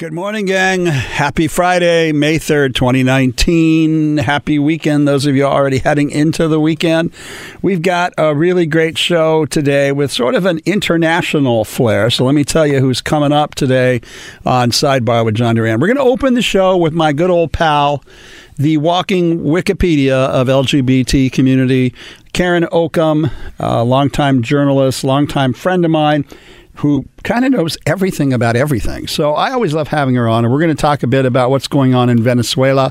Good morning, gang. Happy Friday, May 3rd, 2019. Happy weekend, those of you already heading into the weekend. We've got a really great show today with sort of an international flair. So let me tell you who's coming up today on Sidebar with John Duran. We're going to open the show with my good old pal, the walking Wikipedia of LGBT community, Karen Ocamb, a longtime journalist, longtime friend of mine, who kind of knows everything about everything. So I always love having her on, and we're going to talk a bit about what's going on in Venezuela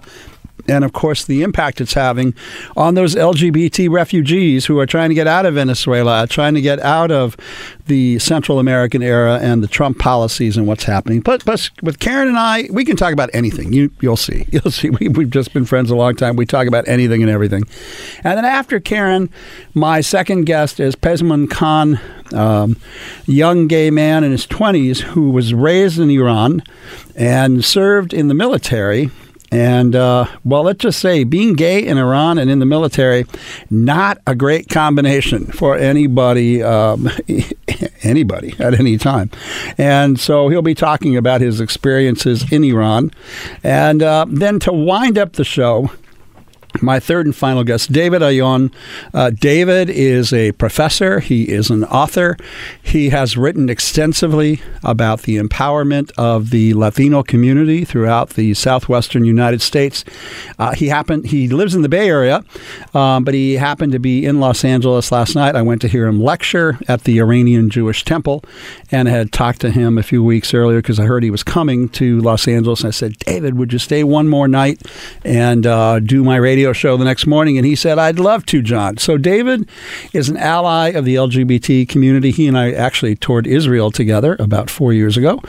and, of course, the impact it's having on those LGBT refugees who are trying to get out of Venezuela, trying to get out of the Central American era and the Trump policies and what's happening. Plus, with Karen and I, we can talk about anything. You'll see. You'll see. We've just been friends a long time. We talk about anything and everything. And then after Karen, my second guest is Pezhman Khan, young gay man in his 20s who was raised in Iran and served in the military. And, well, let's just say being gay in Iran and in the military, not a great combination for anybody, anybody at any time. And so he'll be talking about his experiences in Iran. And then to wind up the show, my third and final guest, David Ayón. David is a professor. He is an author. He has written extensively about the empowerment of the Latino community throughout the southwestern United States. He lives in the Bay Area, but he happened to be in Los Angeles last night. I went to hear him lecture at the Iranian Jewish Temple, and I had talked to him a few weeks earlier because I heard he was coming to Los Angeles. And I said, David, would you stay one more night and do my radio show the next morning? And he said, I'd love to, John. So David is an ally of the LGBT community. He and I actually toured Israel together about 4 years ago.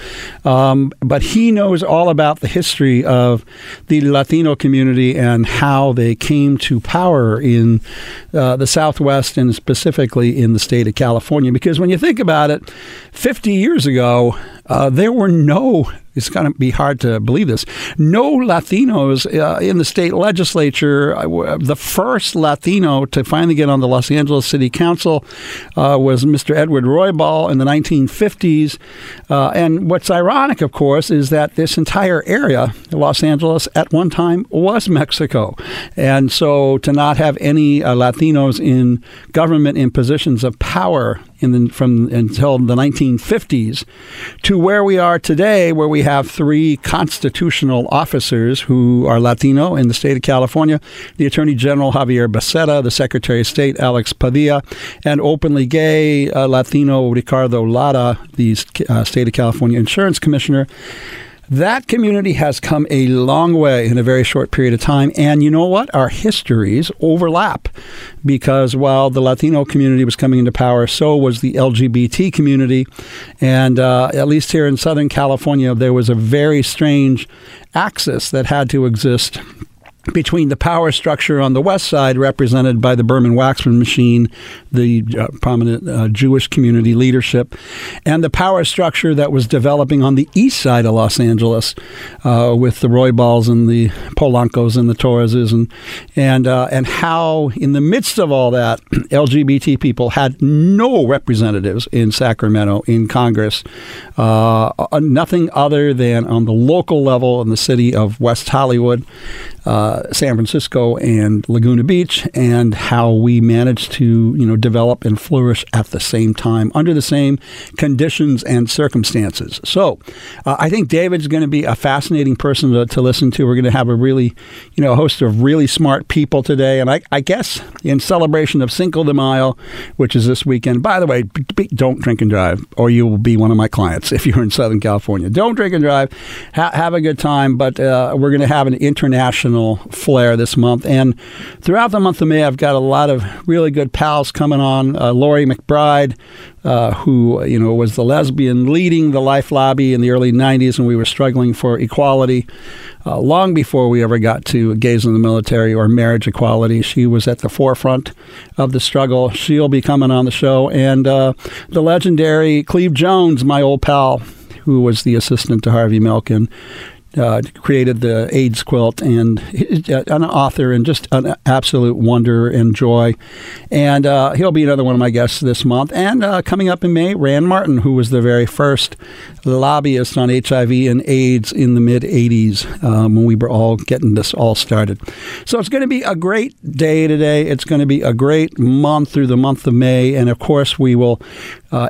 But he knows all about the history of the Latino community and how they came to power in the Southwest and specifically in the state of California. Because when you think about it, 50 years ago, there were no, it's going to be hard to believe this, no Latinos in the state legislature. The first Latino to finally get on the Los Angeles City Council was Mr. Edward Roybal in the 1950s. And what's ironic, of course, is that this entire area, Los Angeles, at one time was Mexico. And so to not have any Latinos in government in positions of power from until the 1950s to where we are today, where we have three constitutional officers who are Latino in the state of California, the Attorney General Javier Becerra, the Secretary of State Alex Padilla, and openly gay Latino Ricardo Lara, the state of California Insurance Commissioner. That community has come a long way in a very short period of time. And you know what? Our histories overlap because while the Latino community was coming into power, so was the LGBT community. And at least here in Southern California, there was a very strange axis that had to exist between the power structure on the west side, represented by the Berman Waxman machine, the prominent Jewish community leadership, and the power structure that was developing on the east side of Los Angeles with the Roybals and the Polancos and the Torreses, and how in the midst of all that, LGBT people had no representatives in Sacramento, in Congress, nothing other than on the local level in the city of West Hollywood, San Francisco and Laguna Beach, and how we managed to, develop and flourish at the same time under the same conditions and circumstances. So I think David's going to be a fascinating person to listen to. We're going to have a really, a host of really smart people today. And I guess in celebration of Cinco de Mayo, which is this weekend, by the way, don't drink and drive or you will be one of my clients if you're in Southern California. Don't drink and drive. Have a good time. But we're going to have an international flair this month. And throughout the month of May, I've got a lot of really good pals coming on. Lori McBride, who, was the lesbian leading the Life Lobby in the early 90s when we were struggling for equality, long before we ever got to gays in the military or marriage equality. She was at the forefront of the struggle. She'll be coming on the show. And the legendary Cleve Jones, my old pal, who was the assistant to Harvey Milk, created the AIDS quilt, and an author and just an absolute wonder and joy. And he'll be another one of my guests this month. And coming up in May, Rand Martin, who was the very first lobbyist on HIV and AIDS in the mid-'80s, when we were all getting this all started. So it's going to be a great day today. It's going to be a great month through the month of May. And, of course, we will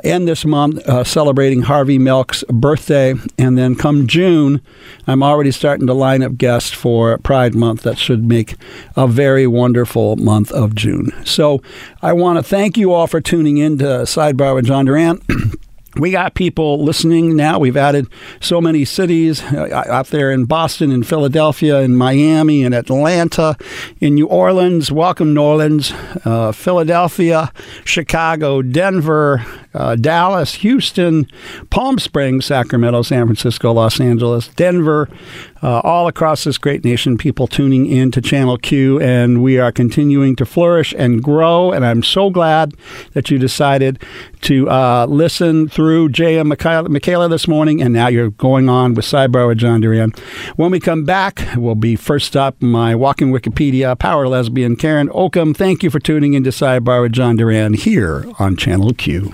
end this month celebrating Harvey Milk's birthday. And then come June, I'm already starting to line up guests for Pride Month. That should make a very wonderful month of June. So I want to thank you all for tuning in to Sidebar with John Durant. We got people listening now. We've added so many cities out there in Boston, in Philadelphia, in Miami, in Atlanta, in New Orleans. Welcome, New Orleans, Philadelphia, Chicago, Denver, Dallas, Houston, Palm Springs, Sacramento, San Francisco, Los Angeles, Denver, all across this great nation, people tuning in to Channel Q, and we are continuing to flourish and grow, and I'm so glad that you decided to listen through Jay and Michaela this morning, and now you're going on with Sidebar with John Durant. When we come back, we'll be first up, my Walking Wikipedia power lesbian, Karen Ocamb. Thank you for tuning in to Sidebar with John Durant here on Channel Q.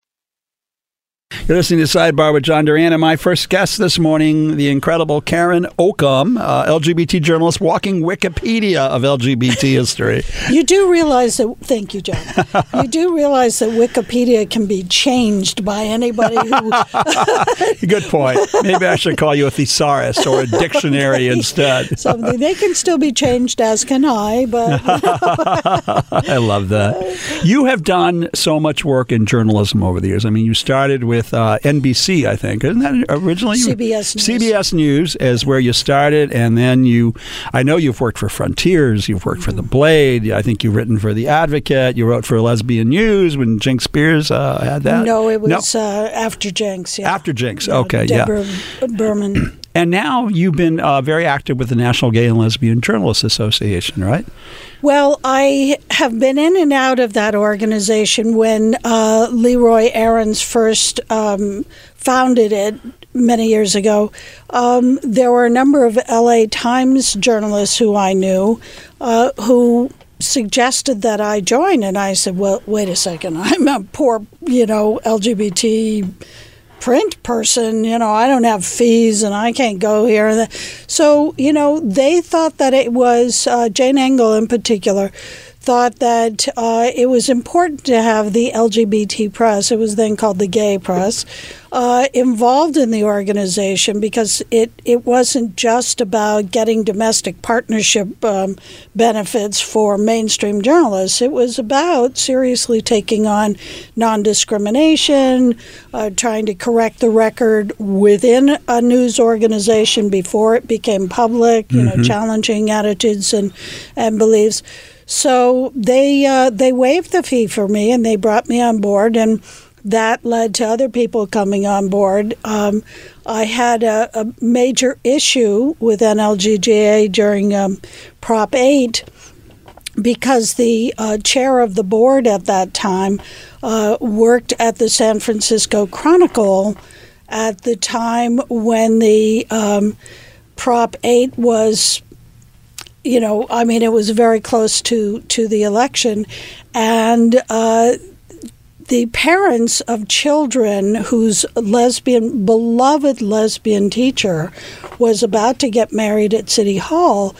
You're listening to Sidebar with John Durant, and my first guest this morning, the incredible Karen Ocamb, LGBT journalist, walking Wikipedia of LGBT history. You do realize that, thank you, John, you do realize that Wikipedia can be changed by anybody who... Good point. Maybe I should call you a thesaurus or a dictionary instead. Something. They can still be changed, as can I, but... I love that. You have done so much work in journalism over the years. I mean, you started with NBC, I think. Isn't that originally? CBS News. CBS News is where you started, and then you, I know you've worked for Frontiers, you've worked for The Blade, I think you've written for The Advocate, you wrote for Lesbian News when Jenks Spears had that. No, it was after Jenks, yeah. After Jenks, okay, Deborah Berman. And now you've been very active with the National Gay and Lesbian Journalists Association, right? Well, I have been in and out of that organization. When Leroy Ahrens first founded it many years ago, there were a number of LA Times journalists who I knew who suggested that I join. And I said, well, wait a second, I'm a poor, LGBT print person, I don't have fees and I can't go here. So, they thought that it was, Jane Engel in particular, thought that it was important to have the LGBT press, it was then called the gay press, involved in the organization because it wasn't just about getting domestic partnership benefits for mainstream journalists. It was about seriously taking on non-discrimination, trying to correct the record within a news organization before it became public, challenging attitudes and beliefs. So they waived the fee for me, and they brought me on board, and that led to other people coming on board. I had a major issue with NLGJA during Prop 8 because the chair of the board at that time worked at the San Francisco Chronicle at the time when the Prop 8 was... it was very close to the election. And the parents of children whose beloved lesbian teacher was about to get married at City Hall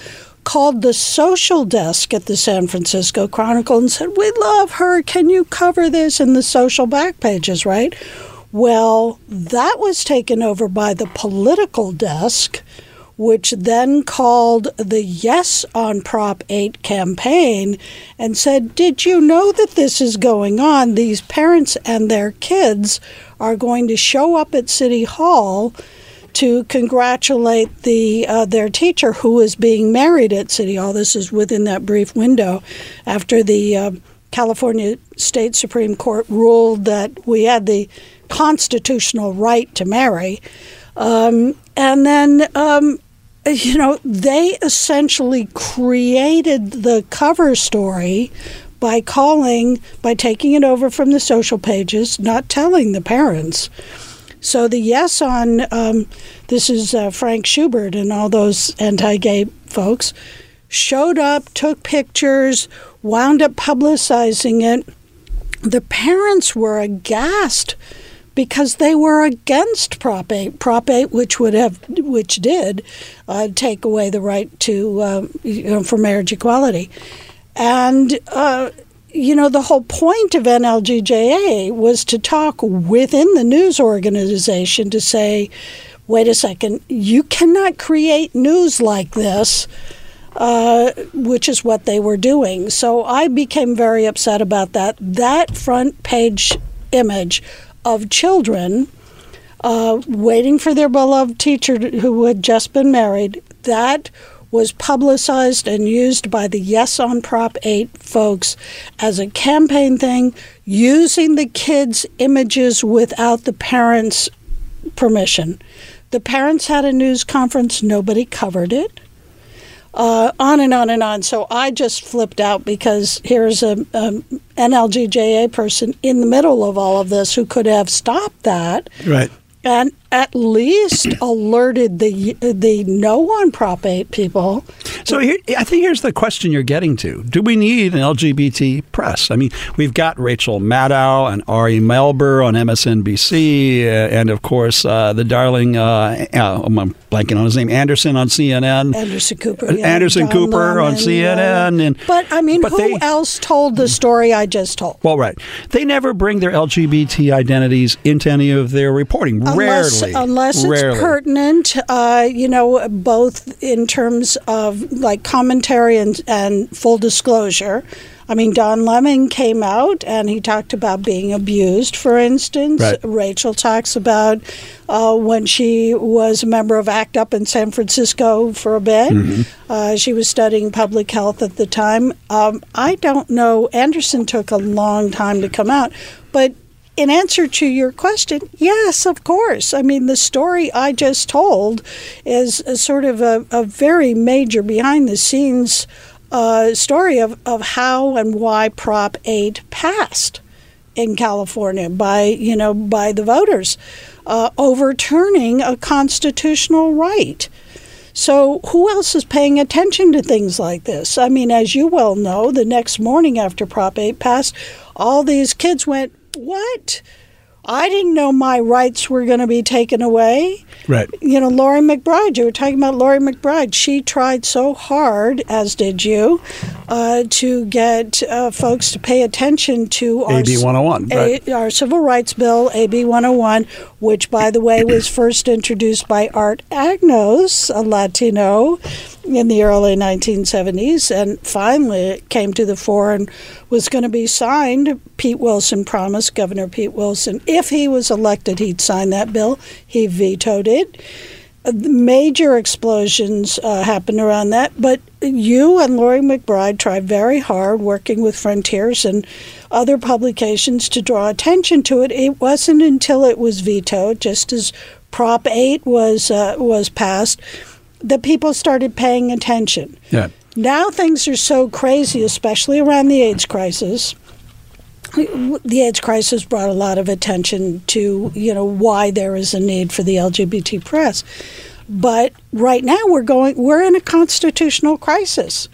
called the social desk at the San Francisco Chronicle and said, "We love her. Can you cover this in the social back pages?" Right? Well, that was taken over by the political desk, which then called the Yes on Prop 8 campaign and said, "Did you know that this is going on? These parents and their kids are going to show up at City Hall to congratulate their teacher who is being married at City Hall." This is within that brief window after the California State Supreme Court ruled that we had the constitutional right to marry. And then, you know, they essentially created the cover story by taking it over from the social pages, not telling the parents. So the yes on, this is Frank Schubert and all those anti-gay folks, showed up, took pictures, wound up publicizing it. The parents were aghast because they were against Prop 8, which did take away the right to for marriage equality, and you know, the whole point of NLGJA was to talk within the news organization to say, wait a second, you cannot create news like this. Which is what they were doing. So I became very upset about that. That front page image of children waiting for their beloved teacher who had just been married, that was publicized and used by the Yes on Prop 8 folks as a campaign thing, using the kids' images without the parents' permission. The parents had a news conference. Nobody covered it. On and on and on. So I just flipped out because here's a NLGJA person in the middle of all of this who could have stopped that, right? And at least alerted the no on Prop 8 people. So here, I think here's the question you're getting to: do we need an LGBT press? I mean, we've got Rachel Maddow and Ari Melber on MSNBC, and of course the darling I'm blanking on his name, Anderson on CNN. Anderson Cooper. Yeah, Anderson Cooper on CNN. Yeah. But I mean, who else told the story I just told? Well, right. They never bring their LGBT identities into any of their reporting. Rarely. Unless it's pertinent, you know, both in terms of like commentary and full disclosure. I mean, Don Lemon came out and he talked about being abused, for instance. Right. Rachel talks about when she was a member of ACT UP in San Francisco for a bit. Mm-hmm. She was studying public health at the time. I don't know. Anderson took a long time to come out, but in answer to your question, yes, of course. I mean, the story I just told is a sort of a very major behind-the-scenes story of how and why Prop 8 passed in California by the voters, overturning a constitutional right. So who else is paying attention to things like this? I mean, as you well know, the next morning after Prop 8 passed, all these kids went, what? I didn't know my rights were going to be taken away. Right. You know, Lori McBride, you were talking about Lori McBride. She tried so hard, as did you, to get folks to pay attention to our AB 101, right. Our Civil Rights Bill, AB 101, which, by the way, was first introduced by Art Agnos, a Latino, in the early 1970s, and finally it came to the fore and was going to be signed. Pete Wilson promised, Governor Pete Wilson, if he was elected, he'd sign that bill. He vetoed it. Major explosions happened around that, but you and Lori McBride tried very hard, working with Frontiers and other publications, to draw attention to it. It wasn't until it was vetoed, just as Prop 8 was passed, that people started paying attention. Yeah. Now things are so crazy, especially around the AIDS crisis. The AIDS crisis brought a lot of attention to, you know, why there is a need for the LGBT press. But right now we're in a constitutional crisis.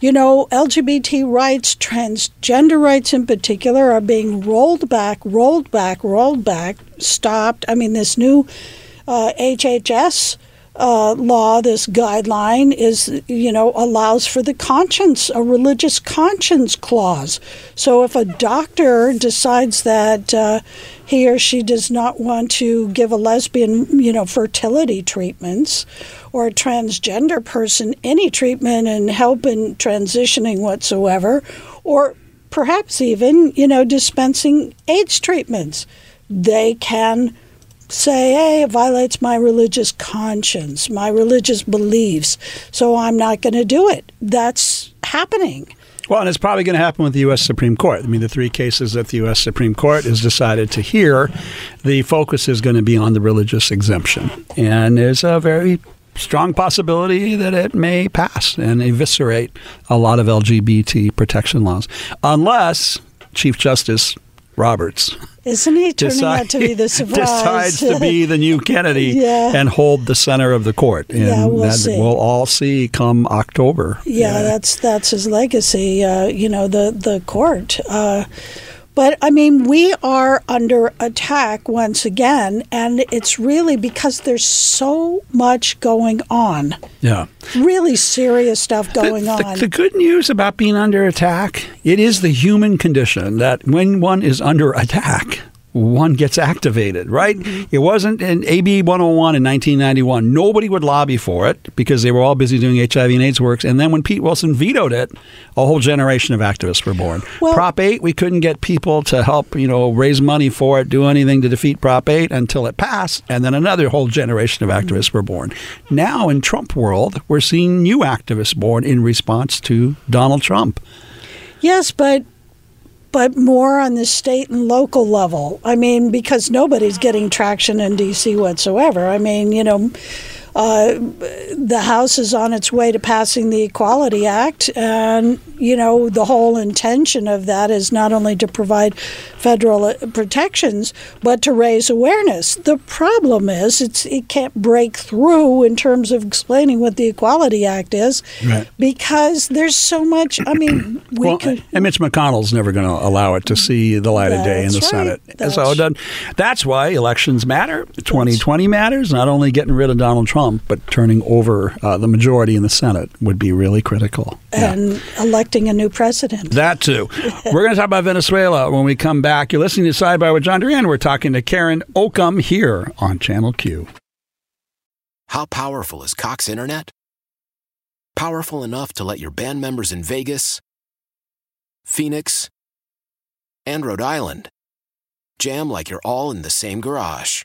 You know, LGBT rights, transgender rights in particular, are being rolled back, stopped. I mean, this new HHS law, this guideline is, you know, allows for the conscience, a religious conscience clause. So if a doctor decides that he or she does not want to give a lesbian, you know, fertility treatments, or a transgender person any treatment and help in transitioning whatsoever, or perhaps even, you know, dispensing AIDS treatments, they can say, hey, it violates my religious conscience, my religious beliefs, so I'm not going to do it. That's happening. Well, and it's probably going to happen with the U.S. Supreme Court. I mean, the three cases that the U.S. Supreme Court has decided to hear, the focus is going to be on the religious exemption. And there's a very strong possibility that it may pass and eviscerate a lot of LGBT protection laws, unless Chief Justice Roberts decides to be the new Kennedy and hold the center of the court. And we'll all see come October. That's his legacy, the court. But, I mean, we are under attack once again, and it's really because there's so much going on. Yeah. Really serious stuff going on. The good news about being under attack, it is the human condition that when one is under attack, one gets activated, right? It wasn't in AB 101 in 1991. Nobody would lobby for it because they were all busy doing HIV and AIDS works. And then when Pete Wilson vetoed it, a whole generation of activists were born. Well, Prop 8, we couldn't get people to help, raise money for it, do anything to defeat Prop 8 until it passed. And then another whole generation of activists were born. Now in Trump world, we're seeing new activists born in response to Donald Trump. Yes, but more on the state and local level. I mean, because nobody's getting traction in D.C. whatsoever. I mean, the House is on its way to passing the Equality Act, and, the whole intention of that is not only to provide federal protections, but to raise awareness. The problem is it can't break through in terms of explaining what the Equality Act is, because there's so much, and Mitch McConnell's never going to allow it to see the light of day in the Senate. That's why elections matter. 2020 matters. Not only getting rid of Donald Trump, but turning over the majority in the Senate would be really critical. And electing a new president. That too. We're going to talk about Venezuela when we come back. You're listening to Sidebar with John Duran. We're talking to Karen Ocamb here on Channel Q. How powerful is Cox Internet? Powerful enough to let your band members in Vegas, Phoenix, and Rhode Island jam like you're all in the same garage.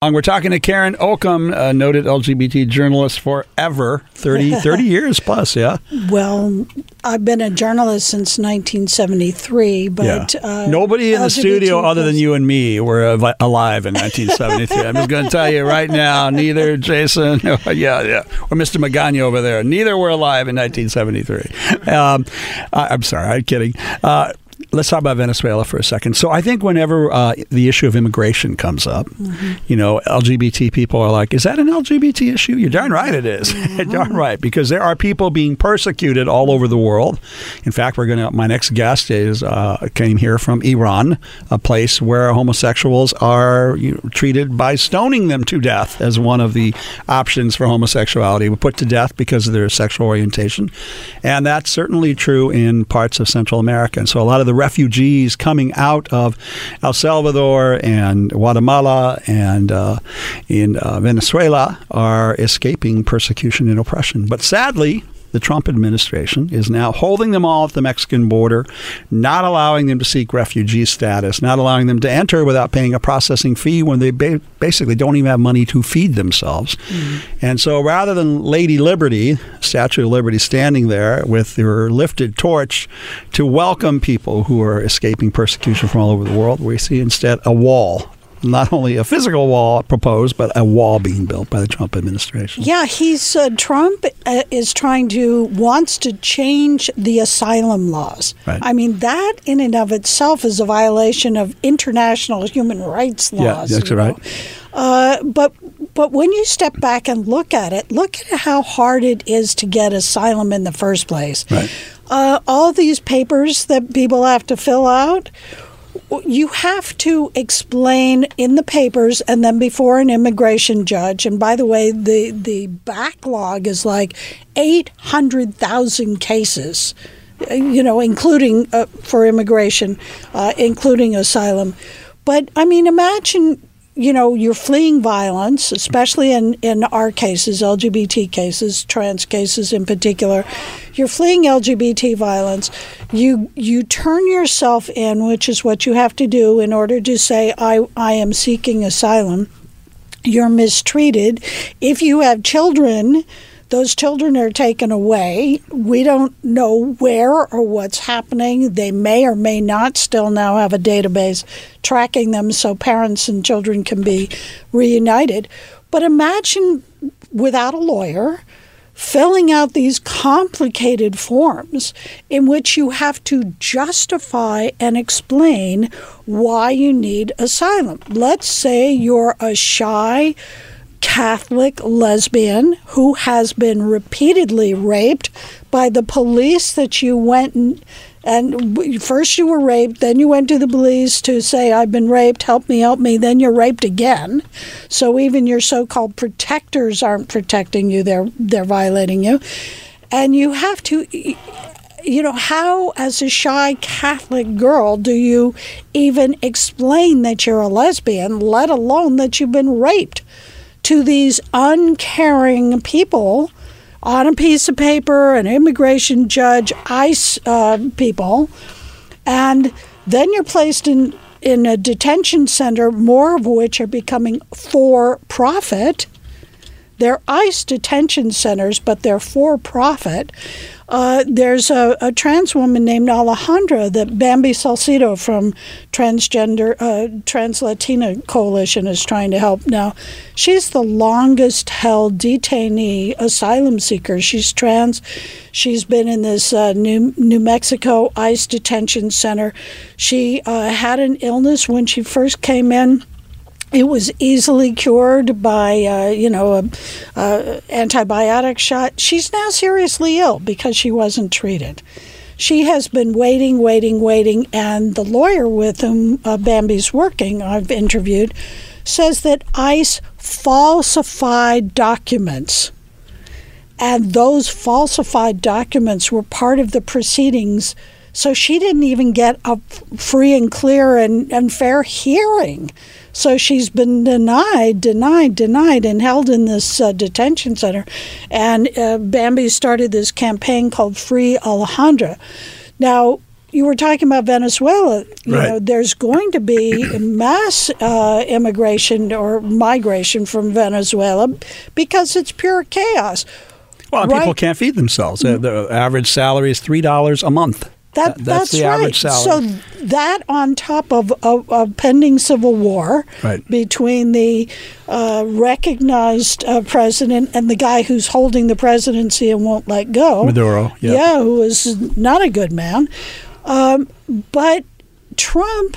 We're talking to Karen Ocamb, a noted LGBT journalist forever, 30 years plus, yeah? Well, I've been a journalist since 1973, but... Yeah. Nobody in LGBT the studio other than you and me were alive in 1973. I'm just going to tell you right now, neither Jason or Mr. Magana over there, neither were alive in 1973. I'm sorry, I'm kidding. Let's talk about Venezuela for a second. So I think whenever the issue of immigration comes up, LGBT people are like, is that an LGBT issue? You're darn right it is. Mm-hmm. Darn right, because there are people being persecuted all over the world. In fact, my next guest came here from Iran, a place where homosexuals are treated by stoning them to death as one of the options for homosexuality. We're put to death because of their sexual orientation. And that's certainly true in parts of Central America. And so a lot of the refugees coming out of El Salvador and Guatemala and in Venezuela are escaping persecution and oppression. But sadly, the Trump administration is now holding them all at the Mexican border, not allowing them to seek refugee status, not allowing them to enter without paying a processing fee when they basically don't even have money to feed themselves. Mm-hmm. And so rather than Lady Liberty, Statue of Liberty standing there with her lifted torch to welcome people who are escaping persecution from all over the world, we see instead a wall. Not only a physical wall proposed, but a wall being built by the Trump administration. Yeah, Trump is wants to change the asylum laws. Right. I mean, that in and of itself is a violation of international human rights laws. Yeah, that's right. But when you step back and look at how hard it is to get asylum in the first place. Right. All these papers that people have to fill out. You have to explain in the papers and then before an immigration judge. And by the way, the backlog is like 800,000 cases, including for immigration, including asylum. But I mean, imagine you know, you're fleeing violence, especially in our cases, LGBT cases, trans cases in particular. You're fleeing LGBT violence. You turn yourself in, which is what you have to do in order to say, I am seeking asylum. You're mistreated. If you have children, those children are taken away. We don't know where or what's happening. They may or may not still now have a database tracking them so parents and children can be reunited. But imagine without a lawyer filling out these complicated forms in which you have to justify and explain why you need asylum. Let's say you're a shy Catholic lesbian who has been repeatedly raped by the police that you went and first you were raped, then you went to the police to say, I've been raped, help me, then you're raped again. So even your so-called protectors aren't protecting you, they're violating you. And you have to, you know, how as a shy Catholic girl do you even explain that you're a lesbian, let alone that you've been raped? To these uncaring people on a piece of paper, an immigration judge, ICE people, and then you're placed in a detention center, more of which are becoming for-profit. They're ICE detention centers, but they're for-profit. There's a trans woman named Alejandra that Bambi Salcido from Trans Latina Coalition is trying to help now. She's the longest-held detainee asylum seeker. She's trans. She's been in this New Mexico ICE detention center. She had an illness when she first came in. It was easily cured by, an antibiotic shot. She's now seriously ill because she wasn't treated. She has been waiting, and the lawyer with whom Bambi's working, I've interviewed, says that ICE falsified documents, and those falsified documents were part of the proceedings. So she didn't even get a free and clear and fair hearing. So she's been denied, and held in this detention center. And Bambi started this campaign called Free Alejandra. Now, you were talking about Venezuela. You know, there's going to be mass immigration or migration from Venezuela because it's pure chaos. Well, people can't feed themselves. The average salary is $3 a month. That's the average salary. So that on top of a pending civil war between the recognized president and the guy who's holding the presidency and won't let go. Maduro. Yeah, who is not a good man. But Trump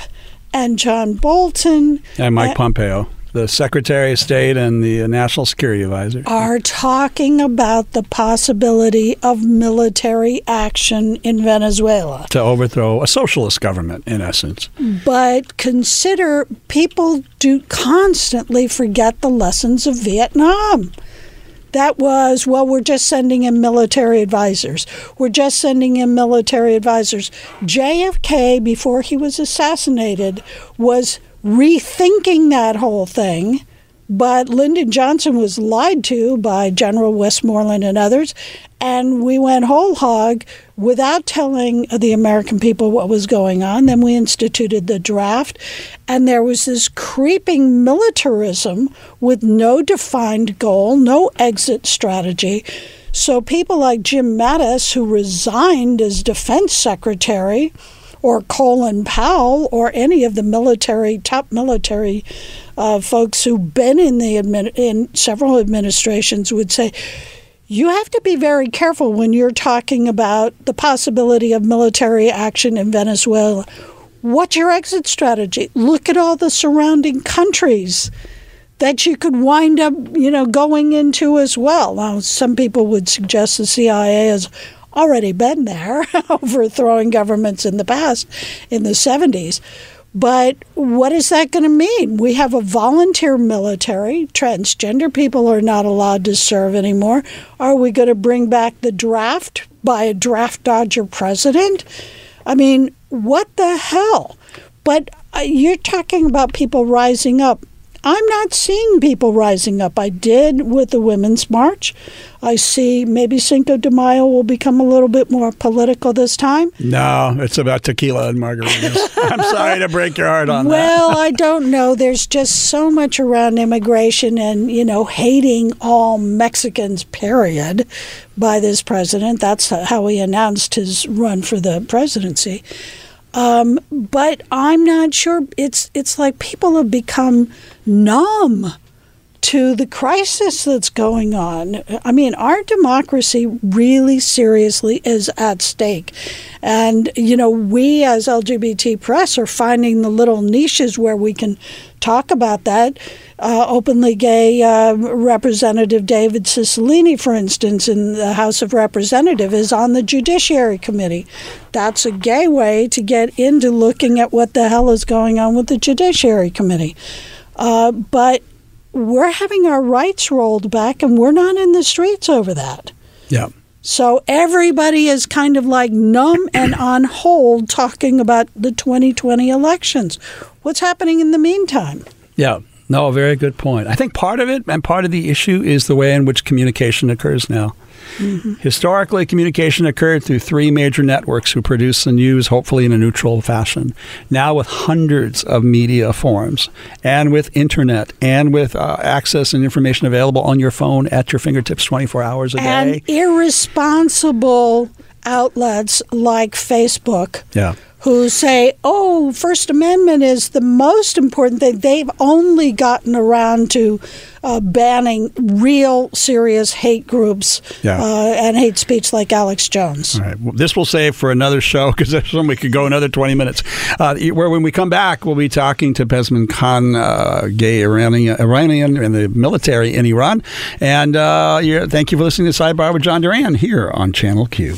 and John Bolton. And Mike Pompeo. The Secretary of State and the National Security Advisor are talking about the possibility of military action in Venezuela. To overthrow a socialist government, in essence. But consider, people do constantly forget the lessons of Vietnam. That was, well, we're just sending in military advisors. JFK, before he was assassinated, was rethinking that whole thing, but Lyndon Johnson was lied to by General Westmoreland and others, and we went whole hog without telling the American people what was going on. Then we instituted the draft, and there was this creeping militarism with no defined goal, no exit strategy. So people like Jim Mattis, who resigned as defense secretary, or Colin Powell, or any of the top military folks who've been in several administrations, would say, you have to be very careful when you're talking about the possibility of military action in Venezuela. What's your exit strategy? Look at all the surrounding countries that you could wind up, going into as well. Now, some people would suggest the CIA is already been there, overthrowing governments in the past, in the 70s. But what is that going to mean? We have a volunteer military. Transgender people are not allowed to serve anymore. Are we going to bring back the draft by a draft dodger president? I mean, what the hell? But you're talking about people rising up. I'm not seeing people rising up. I did with the Women's March. I see maybe Cinco de Mayo will become a little bit more political this time. No, it's about tequila and margaritas. I'm sorry to break your heart on that. Well, I don't know. There's just so much around immigration and, you know, hating all Mexicans, period, by this president. That's how he announced his run for the presidency. But I'm not sure. It's like people have become numb to the crisis that's going on. I mean, our democracy really seriously is at stake. And, you know, we as LGBT press are finding the little niches where we can talk about that. Openly gay Representative David Cicilline, for instance, in the House of Representatives, is on the Judiciary Committee. That's a gay way to get into looking at what the hell is going on with the Judiciary Committee. But we're having our rights rolled back, and we're not in the streets over that. Yeah. So everybody is kind of like numb and on hold talking about the 2020 elections. What's happening in the meantime? Yeah. No, very good point. I think part of it and part of the issue is the way in which communication occurs now. Mm-hmm. Historically, communication occurred through three major networks who produce the news, hopefully in a neutral fashion. Now with hundreds of media forms and with internet and with access and information available on your phone at your fingertips 24 hours a day. And irresponsible outlets like Facebook. Yeah. Who say, oh, First Amendment is the most important thing. They've only gotten around to banning real serious hate groups and hate speech like Alex Jones. All right. Well, this we'll save for another show because there's something we could go another 20 minutes. Where when we come back, we'll be talking to Pezshman Khan, gay Iranian in the military in Iran. And thank you for listening to Sidebar with John Duran here on Channel Q.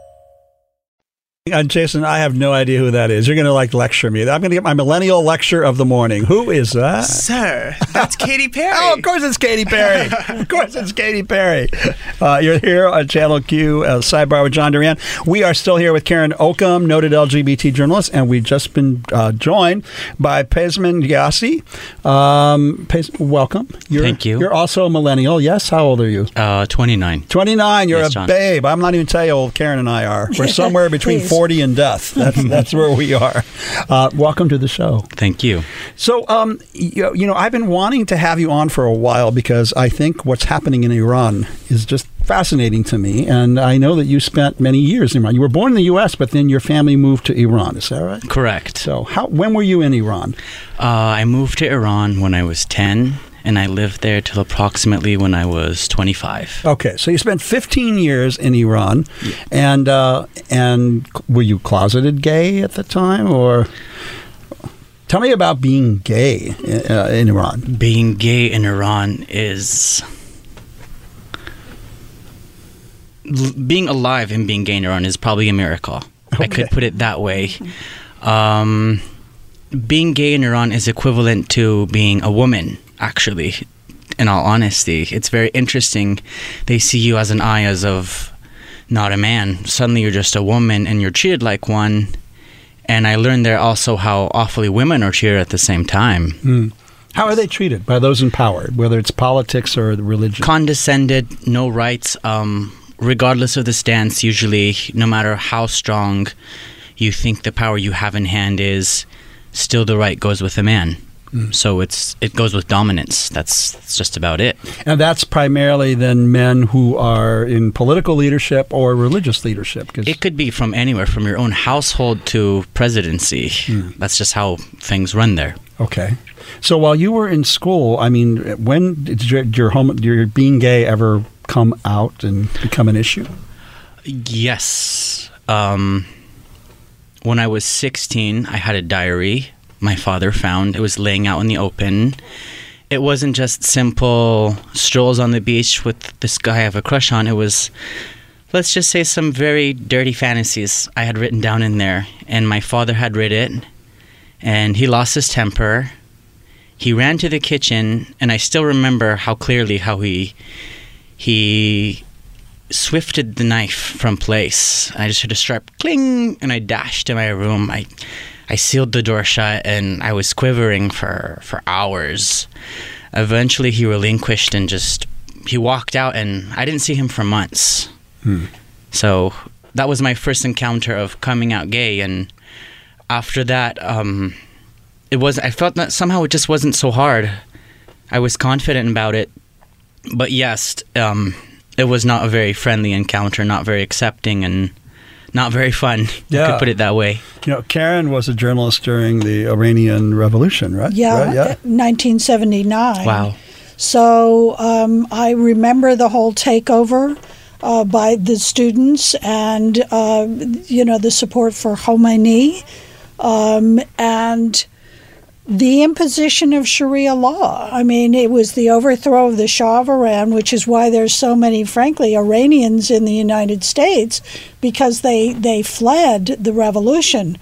And Jason, I have no idea who that is. You're going to like lecture me. I'm going to get my millennial lecture of the morning. Who is that? Sir, that's Katy Perry. Oh, of course it's Katy Perry. Of course it's Katy Perry. You're here on Channel Q, Sidebar with John Duran. We are still here with Karen Ocamb, noted LGBT journalist, and we've just been joined by Pezshman Ghiassi. Welcome. Thank you. You're also a millennial. Yes? How old are you? 29. 29. You're a babe. I'm not even telling you how old Karen and I are. We're somewhere between 40 and death. That's where we are. Welcome to the show. Thank you. So, you know, I've been wanting to have you on for a while because I think what's happening in Iran is just fascinating to me. And I know that you spent many years in Iran. You were born in the U.S., but then your family moved to Iran. Is that right? Correct. So when were you in Iran? I moved to Iran when I was 10. And I lived there till approximately when I was 25. Okay, so you spent 15 years in Iran, yeah. And were you closeted gay at the time, or tell me about being gay in Iran? Being gay in Iran is being alive, and being gay in Iran is probably a miracle. Okay. I could put it that way. Being gay in Iran is equivalent to being a woman. Actually, in all honesty, it's very interesting. They see you as an eye, as of not a man. Suddenly you're just a woman and you're treated like one. And I learned there also how awfully women are treated at the same time. Mm. How are they treated by those in power, whether it's politics or religion? Condescended, no rights, regardless of the stance, usually, no matter how strong you think the power you have in hand is, still the right goes with a man. So it goes with dominance. That's just about it. And that's primarily then men who are in political leadership or religious leadership. 'Cause it could be from anywhere, from your own household to presidency. Mm. That's just how things run there. Okay. So while you were in school, I mean, when did your being gay ever come out and become an issue? Yes. When I was 16, I had a diary. My father found it was laying out in the open, it wasn't just simple strolls on the beach with this guy I have a crush on. It was, let's just say, some very dirty fantasies I had written down in there. And my father had read it, and he lost his temper. He ran to the kitchen, and I still remember how clearly how he swifted the knife from place. I just heard a sharp cling, and I dashed to my room. I sealed the door shut, and I was quivering for hours. Eventually, he relinquished and just, he walked out, and I didn't see him for months. So that was my first encounter of coming out gay, and after that, it was, I felt that somehow it just wasn't so hard. I was confident about it. But yes, it was not a very friendly encounter, not very accepting, and not very fun. Yeah. You could put it that way. You know, Karen was a journalist during the Iranian Revolution, right? Yeah, right? Yeah. 1979. Wow. So I remember the whole takeover by the students and, you know, the support for Khomeini. And the imposition of Sharia law. I mean, it was the overthrow of the Shah of Iran, which is why there's so many, frankly, Iranians in the United States, because they fled the revolution.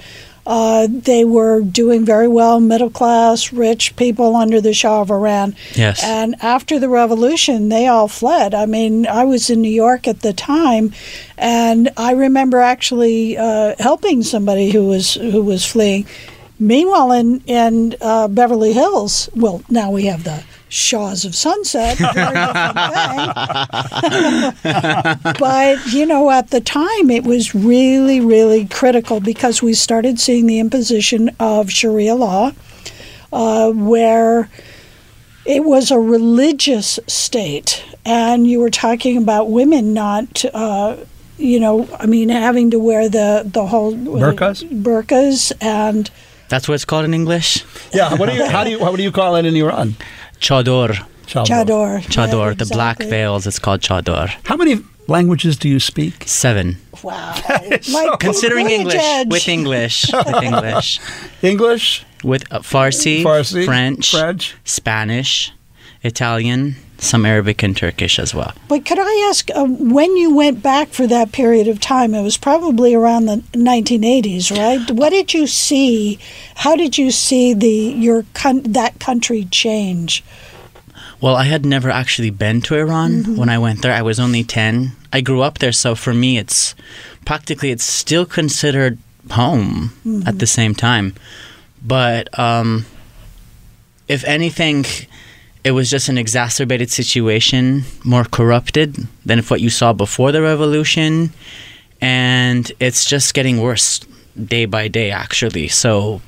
They were doing very well, middle class, rich people under the Shah of Iran. Yes. And after the revolution, they all fled. I mean, I was in New York at the time, and I remember actually helping somebody who was fleeing. Meanwhile, in Beverly Hills, well, now we have the Shaws of Sunset, but, you know, at the time, it was really, really critical because we started seeing the imposition of Sharia law, where it was a religious state, and you were talking about women not... you know, I mean, having to wear the whole... burqas and... That's what it's called in English? Yeah. What do you call it in Iran? Chador. Yeah, the exactly. Black veils, it's called chador. How many languages do you speak? 7. Wow. Considering English. English? With Farsi, French, Spanish, Italian, some Arabic and Turkish as well. But could I ask, when you went back for that period of time, it was probably around the 1980s, right? What did you see? How did you see that country change? Well, I had never actually been to Iran when I went there. I was only 10. I grew up there, so for me, it's still considered home at the same time. But if anything... it was just an exacerbated situation, more corrupted than what you saw before the revolution. And it's just getting worse day by day, actually. So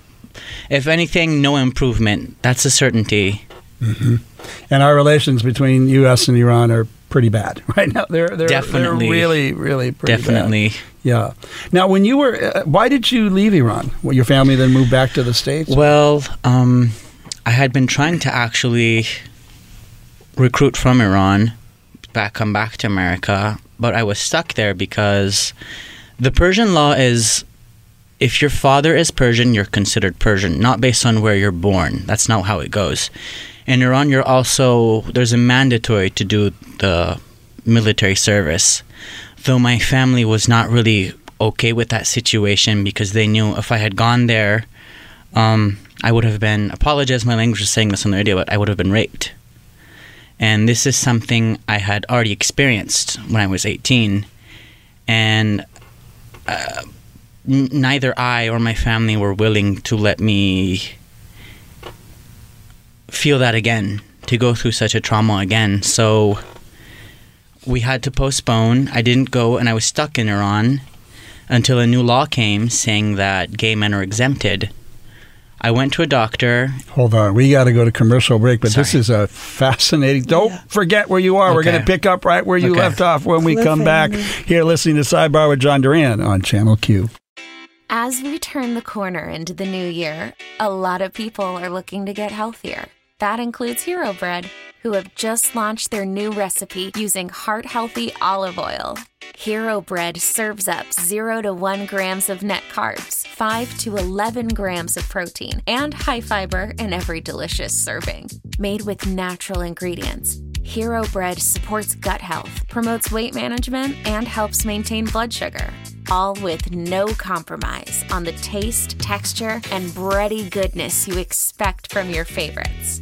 if anything, no improvement. That's a certainty. Mm-hmm. And our relations between U.S. and Iran are pretty bad right now. They're really, really pretty bad. Yeah. Now, when you were... why did you leave Iran? Well, your family then moved back to the States? Well, I had been trying to actually recruit from Iran, come back to America, but I was stuck there because the Persian law is, if your father is Persian, you're considered Persian, not based on where you're born. That's not how it goes. In Iran, there's a mandatory to do the military service, though my family was not really okay with that situation because they knew if I had gone there, I would have been, apologize my language for saying this on the radio, but I would have been raped. And this is something I had already experienced when I was 18. And neither I or my family were willing to let me feel that again, to go through such a trauma again. So we had to postpone. I didn't go, and I was stuck in Iran until a new law came saying that gay men are exempted. I went to a doctor. Hold on. We got to go to commercial break, but Sorry. This is a fascinating... Don't forget where you are. Okay. We're going to pick up right where you left off when we come back here listening to Sidebar with John Duran on Channel Q. As we turn the corner into the new year, a lot of people are looking to get healthier. That includes Hero Bread, who have just launched their new recipe using heart-healthy olive oil. Hero Bread serves up 0 to 1 grams of net carbs, 5 to 11 grams of protein and high fiber in every delicious serving. Made with natural ingredients, Hero Bread supports gut health, promotes weight management, and helps maintain blood sugar. All with no compromise on the taste, texture, and bready goodness you expect from your favorites.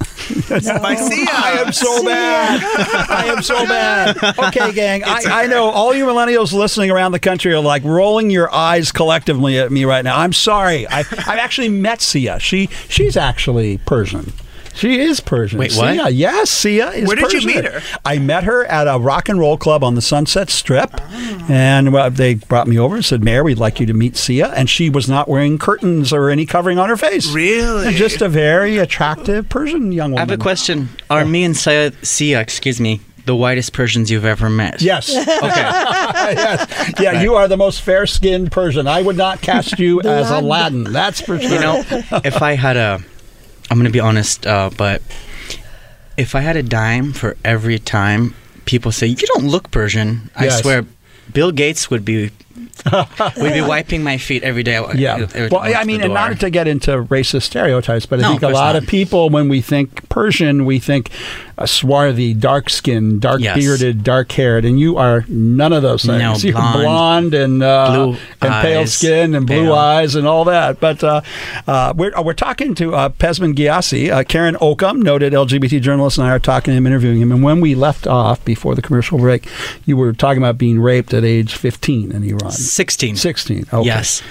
No. By Sia. I am so bad. I am so bad. Okay, gang. I know all you millennials listening around the country are like rolling your eyes collectively at me right now. I'm sorry. I've actually met Sia. She's actually Persian. She is Persian. Wait, what? Sia, yes, Sia is Persian. Where did Persian. You meet her? I met her at a rock and roll club on the Sunset Strip. Oh. And they brought me over and said, Mayor, we'd like you to meet Sia. And she was not wearing curtains or any covering on her face. Really? And just a very attractive Persian young woman. I have a question. Are me and Sia, the whitest Persians you've ever met? Yes. Okay. Yes. Yeah, right. You are the most fair-skinned Persian. I would not cast you as Aladdin. That's for sure. You know, if I had I'm going to be honest, but if I had a dime for every time people say, you don't look Persian, yes. I swear, Bill Gates would be wiping my feet every day. Well, I mean, not to get into racist stereotypes, but I think a lot of people, when we think Persian, we think a swarthy, dark-skinned, dark-bearded, dark-haired, and you are none of those things. No, blonde and blue and eyes, pale skin and blue eyes and all that. But we're talking to Pezhman Ghiassi, Karen Ocamb, noted LGBT journalist, and I are talking to him, interviewing him. And when we left off before the commercial break, you were talking about being raped at age 15 in Iran. 16. Okay. Yes.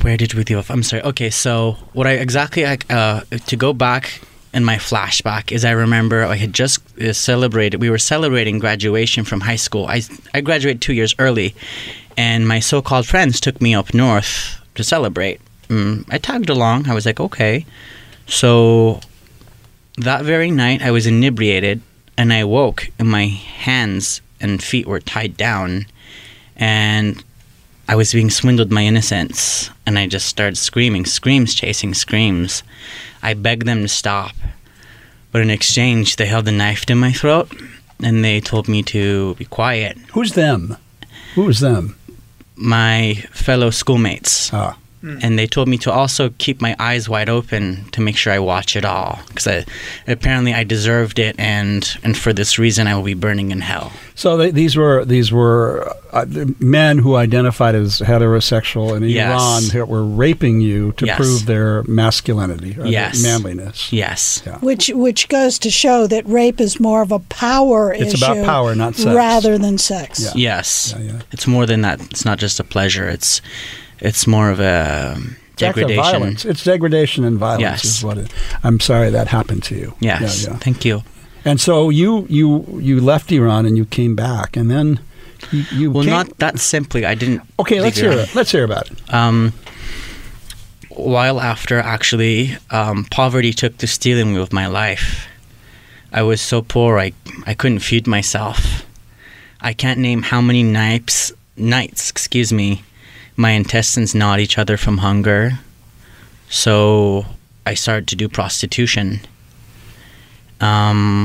Where did we deal with? I'm sorry. Okay, so what to go back in my flashback is I remember I had just celebrated. We were celebrating graduation from high school. I graduated 2 years early, and my so-called friends took me up north to celebrate. I tagged along. I was like, okay. So that very night, I was inebriated. And I woke, and my hands and feet were tied down, and I was being swindled my innocence, and I just started screams. I begged them to stop, but in exchange, they held a knife to my throat, and they told me to be quiet. Who's them? Who was them? My fellow schoolmates. Ah. And they told me to also keep my eyes wide open to make sure I watch it all. Because apparently I deserved it, and for this reason I will be burning in hell. So these were men who identified as heterosexual in Iran that were raping you to prove their masculinity or their manliness. Yes. Yeah. Which goes to show that rape is more of a power issue. It's about power, not sex. Rather than sex. Yeah. Yes. Yeah, yeah. It's more than that. It's not just a pleasure. It's more of a degradation. That's violence. It's degradation and violence is what it is. I'm sorry that happened to you. Yes. Yeah, yeah. Thank you. And so you left Iran and you came back, and then you not that simply. I didn't. Okay, let's hear about it. While after, actually, poverty took the stealing wheel of my life. I was so poor, I couldn't feed myself. I can't name how many nights, my intestines gnawed each other from hunger, so I started to do prostitution. I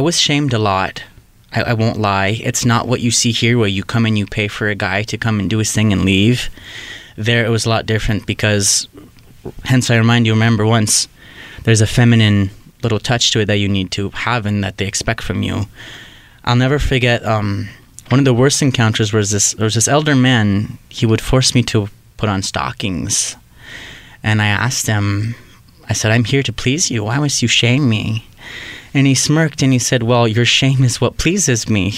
was shamed a lot. I won't lie. It's not what you see here where you come and you pay for a guy to come and do his thing and leave. There it was a lot different because, hence I remember once, there's a feminine little touch to it that you need to have and that they expect from you. I'll never forget... one of the worst encounters was there was this elder man. He would force me to put on stockings. And I asked him, I said, I'm here to please you. Why must you shame me? And he smirked and he said, well, your shame is what pleases me.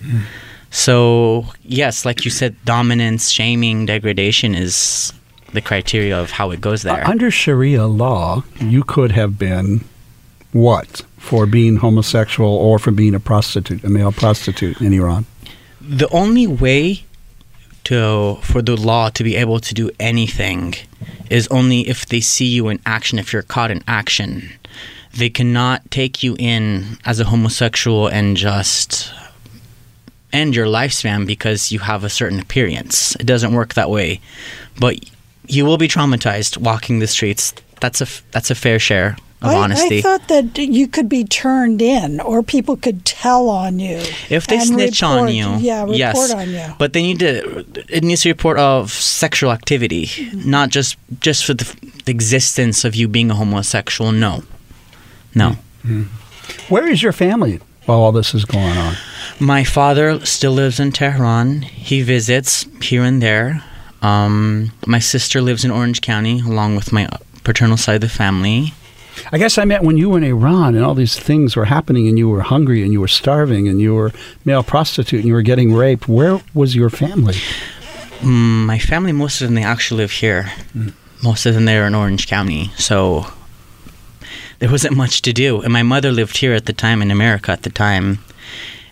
Mm. So, yes, like you said, dominance, shaming, degradation is the criteria of how it goes there. Under Sharia law, you could have been what? For being homosexual or for being a prostitute, a male prostitute in Iran? The only way to for the law to be able to do anything is only if they see you in action, if you're caught in action. They cannot take you in as a homosexual and just end your lifespan because you have a certain appearance. It doesn't work that way. But you will be traumatized walking the streets. That's a fair share of honesty. I thought that you could be turned in, or people could tell on you if they snitch on you. Yeah, report on you. But they need to. It needs to report of sexual activity, not just for the existence of you being a homosexual. No. Mm-hmm. Where is your family while all this is going on? My father still lives in Tehran. He visits here and there. My sister lives in Orange County, along with my paternal side of the family. I guess I meant when you were in Iran and all these things were happening and you were hungry and you were starving and you were male prostitute and you were getting raped. Where was your family? My family, most of them, they actually live here. Most of them, they're in Orange County. So there wasn't much to do. And my mother lived here at the time, in America at the time.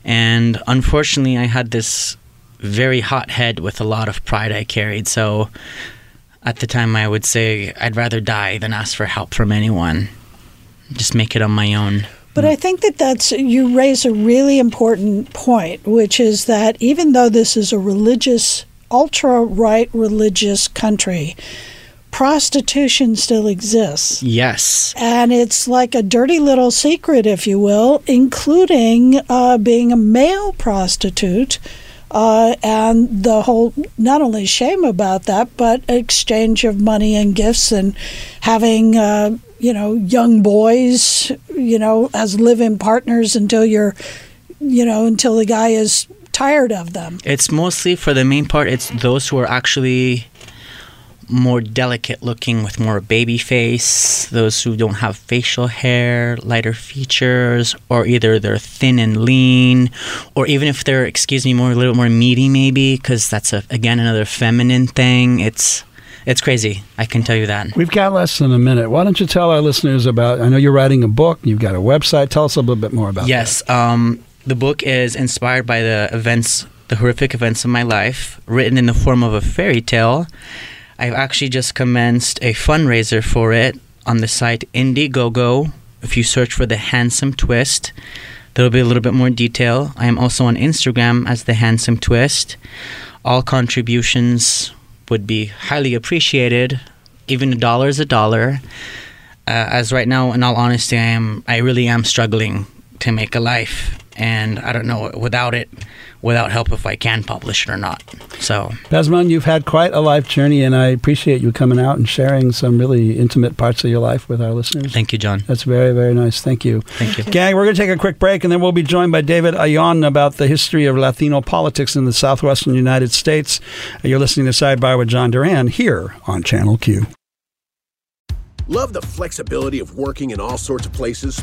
And unfortunately, I had this very hot head with a lot of pride I carried. So at the time, I would say I'd rather die than ask for help from anyone. Just make it on my own. But I think that's you raise a really important point, which is that even though this is a religious, ultra-right religious country, prostitution still exists. Yes. And it's like a dirty little secret, if you will, including being a male prostitute. And the whole, not only shame about that, but exchange of money and gifts and having, young boys, as live-in partners until you're, until the guy is tired of them. It's mostly, for the main part, it's those who are actually more delicate looking with more baby face, those who don't have facial hair, lighter features, or either they're thin and lean, or even if they're, a little more meaty maybe, because that's, again, another feminine thing. It's crazy. I can tell you that. We've got less than a minute. Why don't you tell our listeners about, I know you're writing a book, you've got a website. Tell us a little bit more about that. The book is inspired by the horrific events of my life, written in the form of a fairy tale. I've actually just commenced a fundraiser for it on the site Indiegogo. If you search for The Handsome Twist, there will be a little bit more detail. I am also on Instagram as The Handsome Twist. All contributions would be highly appreciated. Even a dollar is a dollar. As right now, in all honesty, I really am struggling to make a life. And I don't know without help if I can publish it or not. So, Pezhman, you've had quite a life journey, and I appreciate you coming out and sharing some really intimate parts of your life with our listeners. Thank you, John. That's very, very nice. Thank you. Thank you. Gang, we're going to take a quick break, and then we'll be joined by David Ayón about the history of Latino politics in the southwestern United States. You're listening to Sidebar with John Duran here on Channel Q. Love the flexibility of working in all sorts of places?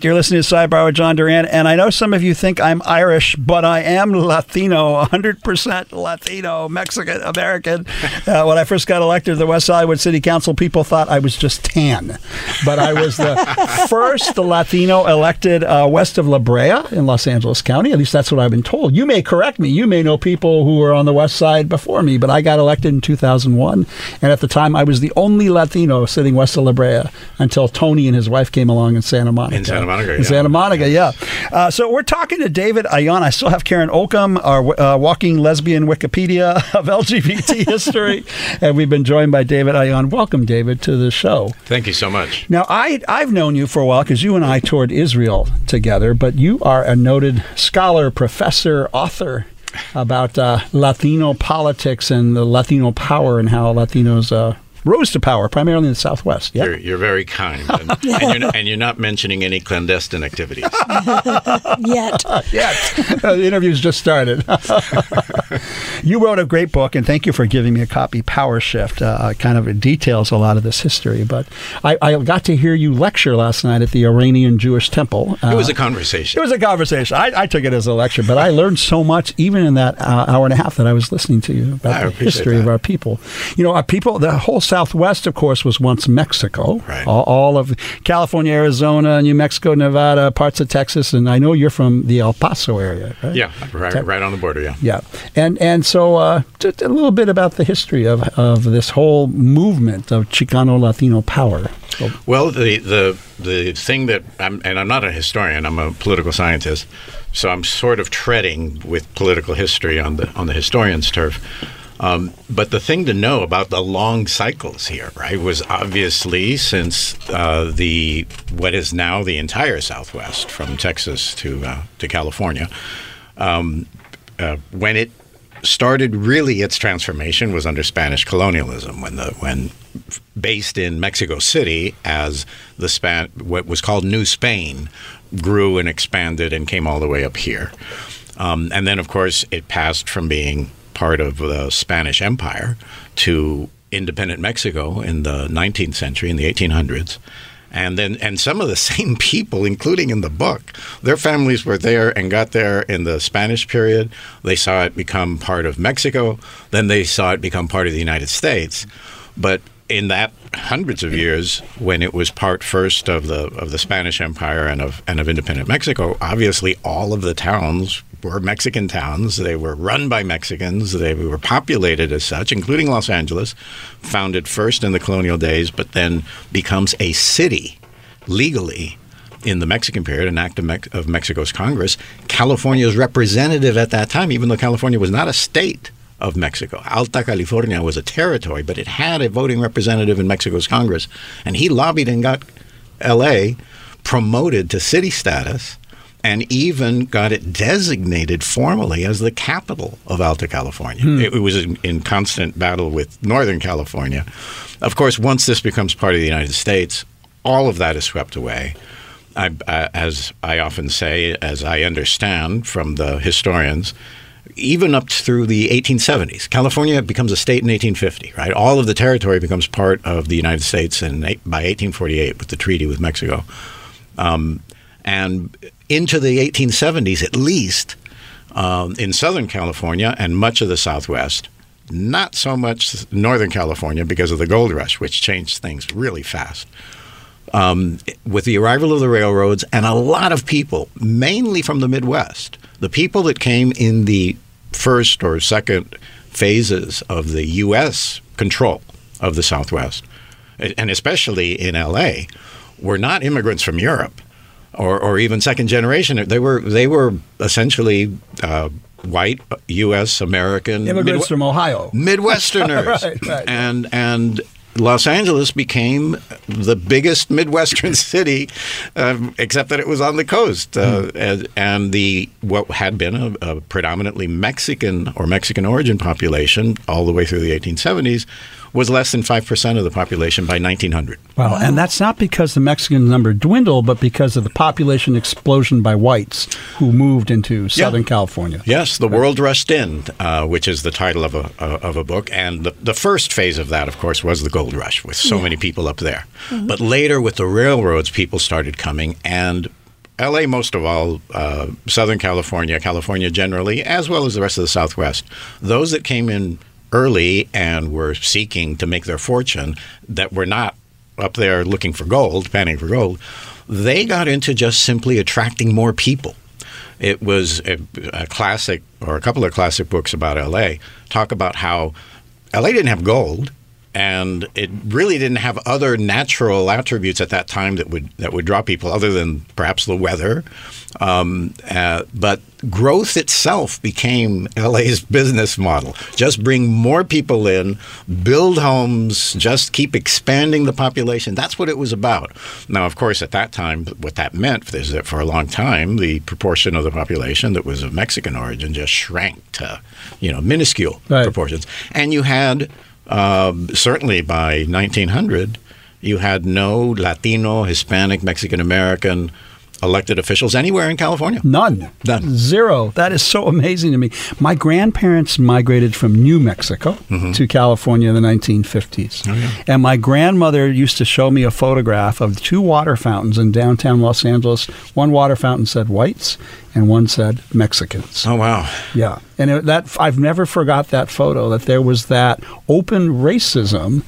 You're listening to Sidebar with John Duran, and I know some of you think I'm Irish, but I am Latino, 100% Latino, Mexican, American. When I first got elected to the West Hollywood City Council, people thought I was just tan, but I was the first Latino elected west of La Brea in Los Angeles County. At least that's what I've been told. You may correct me. You may know people who were on the West Side before me, but I got elected in 2001, and at the time, I was the only Latino sitting west of La Brea until Tony and his wife came along in Santa Monica. In Santa Monica. So we're talking to David Ayón. I still have Karen Ocamb, our walking lesbian Wikipedia of LGBT history, and we've been joined by David Ayón. Welcome, David, to the show. Thank you so much. Now, I've known you for a while because you and I toured Israel together, but you are a noted scholar, professor, author about Latino politics and the Latino power and how Latinos rose to power, primarily in the Southwest. Yeah? You're very kind. And you're not mentioning any clandestine activities. Yet. The interview's just started. You wrote a great book, and thank you for giving me a copy, Power Shift. Kind of details a lot of this history. But I got to hear you lecture last night at the Iranian Jewish Temple. It was a conversation. It was a conversation. I took it as a lecture, but I learned so much, even in that hour and a half that I was listening to you about the history of our people. You know, our people, the whole Southwest, of course, was once Mexico. Right. All of California, Arizona, New Mexico, Nevada, parts of Texas, and I know you're from the El Paso area, right? Yeah, right on the border, yeah. Yeah, and so just a little bit about the history of this whole movement of Chicano-Latino power. So. Well, the thing that, I'm not a historian, I'm a political scientist, so I'm sort of treading with political history on the historian's turf. But the thing to know about the long cycles here, right, was obviously since what is now the entire Southwest, from Texas to California, when it started, really its transformation was under Spanish colonialism, when based in Mexico City as the what was called New Spain grew and expanded and came all the way up here, and then of course it passed from being part of the Spanish Empire to independent Mexico in the 19th century, in the 1800s. And some of the same people, including in the book, their families were there and got there in the Spanish period. They saw it become part of Mexico. Then they saw it become part of the United States. But in that hundreds of years, when it was part first of the Spanish Empire and of independent Mexico, obviously all of the towns were Mexican towns. They were run by Mexicans. They were populated as such, including Los Angeles, founded first in the colonial days, but then becomes a city legally in the Mexican period, an act of Mexico's Congress. California's representative at that time, even though California was not a state of Mexico. Alta California was a territory, but it had a voting representative in Mexico's Congress, and he lobbied and got L.A. promoted to city status, and even got it designated formally as the capital of Alta California. Hmm. It was in constant battle with Northern California. Of course, once this becomes part of the United States, all of that is swept away. As I often say, as I understand from the historians, even up through the 1870s, California becomes a state in 1850, right? All of the territory becomes part of the United States by 1848 with the treaty with Mexico. And into the 1870s, at least, in Southern California and much of the Southwest, not so much Northern California because of the gold rush, which changed things really fast. With the arrival of the railroads and a lot of people, mainly from the Midwest, the people that came in the first or second phases of the U.S. control of the Southwest, and especially in L.A., were not immigrants from Europe. Or even second generation, they were essentially white U.S. American immigrants from Ohio, Midwesterners, right. And Los Angeles became the biggest Midwestern city, except that it was on the coast, and the what had been a predominantly Mexican or Mexican origin population all the way through the 1870s. Was less than 5% of the population by 1900. Wow, and that's not because the Mexican number dwindled, but because of the population explosion by whites who moved into Southern California. Yes, the world rushed in, which is the title of a book, and the first phase of that, of course, was the gold rush with so many people up there. Mm-hmm. But later, with the railroads, people started coming, and L.A. most of all, Southern California, California generally, as well as the rest of the Southwest, those that came in early and were seeking to make their fortune, that were not up there looking for gold, panning for gold, they got into just simply attracting more people. It was a classic, or a couple of classic books about L.A. talk about how L.A. didn't have gold, and it really didn't have other natural attributes at that time that would draw people, other than perhaps the weather. But growth itself became LA's business model. Just bring more people in, build homes, just keep expanding the population. That's what it was about. Now, of course, at that time, what that meant is that for a long time, the proportion of the population that was of Mexican origin just shrank to, minuscule proportions. And you had... certainly by 1900, you had no Latino, Hispanic, Mexican-American elected officials anywhere in California. None. Zero. That is so amazing to me. My grandparents migrated from New Mexico to California in the 1950s. Oh, yeah. And my grandmother used to show me a photograph of two water fountains in downtown Los Angeles. One water fountain said whites and one said Mexicans. Oh, wow. Yeah. And that I've never forgot that photo, that there was that open racism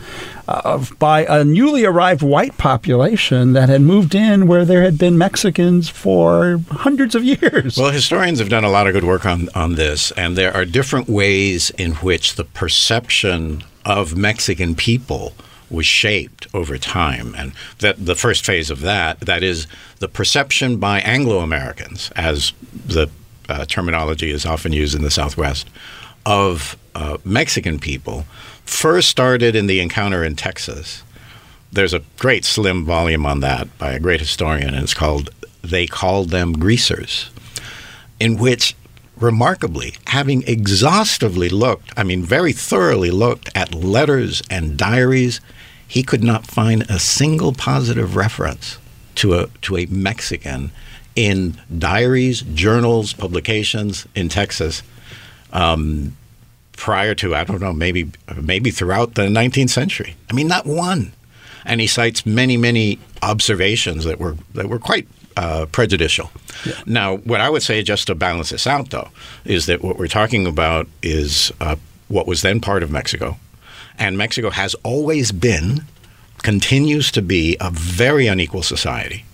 by a newly arrived white population that had moved in where there had been Mexicans for hundreds of years. Well, historians have done a lot of good work on this, and there are different ways in which the perception of Mexican people was shaped over time. And that the first phase of that is the perception by Anglo-Americans, as the terminology is often used in the Southwest, of Mexican people, first started in the encounter in Texas. There's a great slim volume on that by a great historian, and it's called They Called Them Greasers, in which, remarkably, having exhaustively looked, I mean very thoroughly looked at letters and diaries, he could not find a single positive reference to a Mexican in diaries, journals, publications in Texas prior to, I don't know, maybe throughout the 19th century. I mean, not one. And he cites many, many observations that were quite prejudicial. Yeah. Now, what I would say, just to balance this out, though, is that what we're talking about is what was then part of Mexico. And Mexico has always been, continues to be, a very unequal society.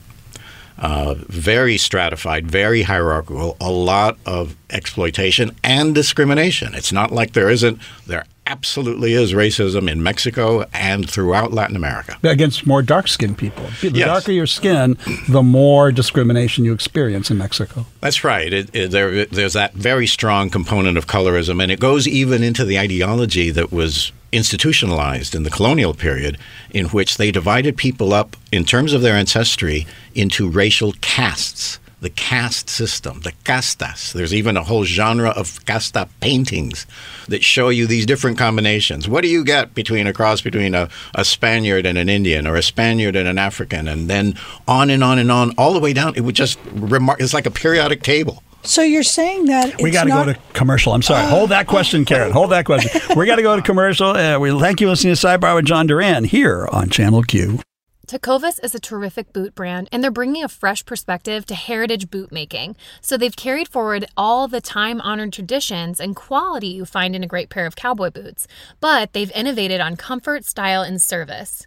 Very stratified, very hierarchical, a lot of exploitation and discrimination. It's not like there isn't. There absolutely is racism in Mexico and throughout Latin America. Against more dark-skinned people. The darker your skin, the more discrimination you experience in Mexico. That's right. There's that very strong component of colorism, and it goes even into the ideology that was institutionalized in the colonial period, in which they divided people up in terms of their ancestry into racial castes. The caste system, the castas. There's even a whole genre of casta paintings that show you these different combinations. What do you get between a cross between a Spaniard and an Indian, or a Spaniard and an African, and then on and on and on, all the way down. It would just it's like a periodic table. So you're saying that it's We got to go to commercial. I'm sorry. Hold that question, Karen. Hold that question. We got to go to commercial. We thank you for listening to Sidebar with John Duran here on Channel Q. Tecovas is a terrific boot brand, and they're bringing a fresh perspective to heritage boot making. So they've carried forward all the time-honored traditions and quality you find in a great pair of cowboy boots, but they've innovated on comfort, style, and service.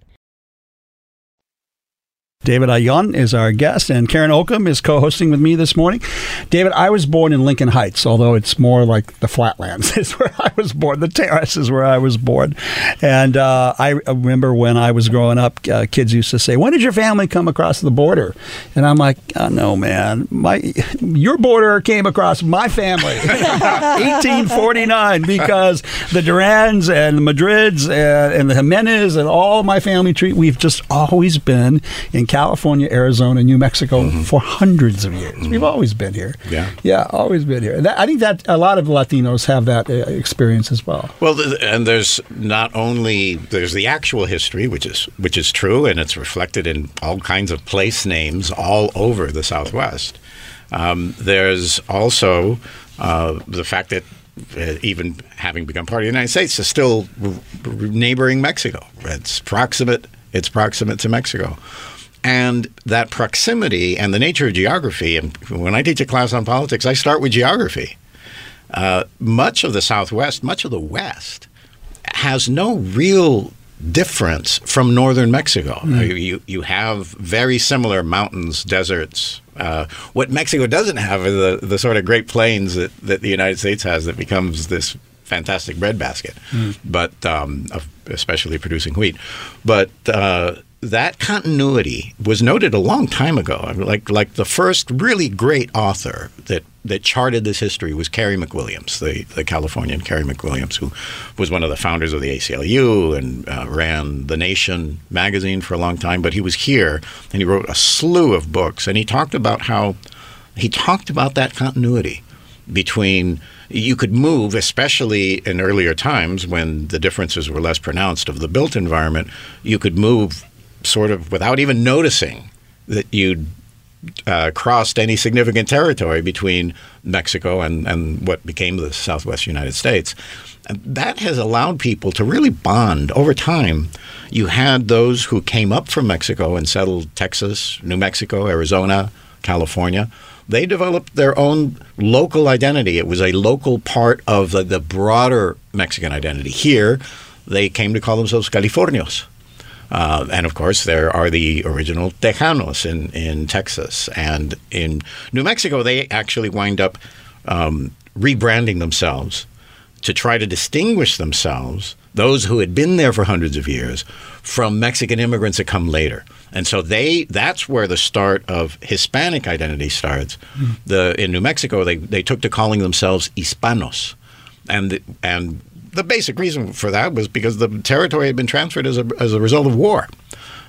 David Ayón is our guest, and Karen Ocamb is co-hosting with me this morning. David, I was born in Lincoln Heights, although it's more like the Flatlands is where I was born. The Terrace is where I was born. And I remember when I was growing up, kids used to say, when did your family come across the border? And I'm like, oh, no, man. Your border came across my family in 1849 because the Durans and the Madrids and the Jimenez and all my family tree, we've just always been in California, Arizona, New Mexico for hundreds of years. We've always been here. Yeah, always been here. I think that a lot of Latinos have that experience as well. Well, and there's the actual history, which is true, and it's reflected in all kinds of place names all over the Southwest. There's also the fact that even having become part of the United States is still neighboring Mexico. It's proximate to Mexico. And that proximity and the nature of geography, and when I teach a class on politics, I start with geography. Much of the Southwest, much of the West, has no real difference from northern Mexico. Mm. You have very similar mountains, deserts. What Mexico doesn't have are the sort of Great Plains that the United States has that becomes this fantastic breadbasket, but especially producing wheat. But that continuity was noted a long time ago. Like the first really great author that charted this history was Cary McWilliams, the Californian Cary McWilliams, who was one of the founders of the ACLU and ran The Nation magazine for a long time. But he was here, and he wrote a slew of books, and he talked about that continuity between you could move, especially in earlier times when the differences were less pronounced of the built environment, you could move sort of without even noticing that you'd crossed any significant territory between Mexico and what became the Southwest United States. And that has allowed people to really bond over time. You had those who came up from Mexico and settled Texas, New Mexico, Arizona, California. They developed their own local identity. It was a local part of the broader Mexican identity. Here, they came to call themselves Californios. And, of course, there are the original Tejanos in Texas. And in New Mexico, they actually wind up rebranding themselves to try to distinguish themselves, those who had been there for hundreds of years, from Mexican immigrants that come later. And so that's where the start of Hispanic identity starts. Mm. In New Mexico, they took to calling themselves Hispanos. And the basic reason for that was because the territory had been transferred as a result of war,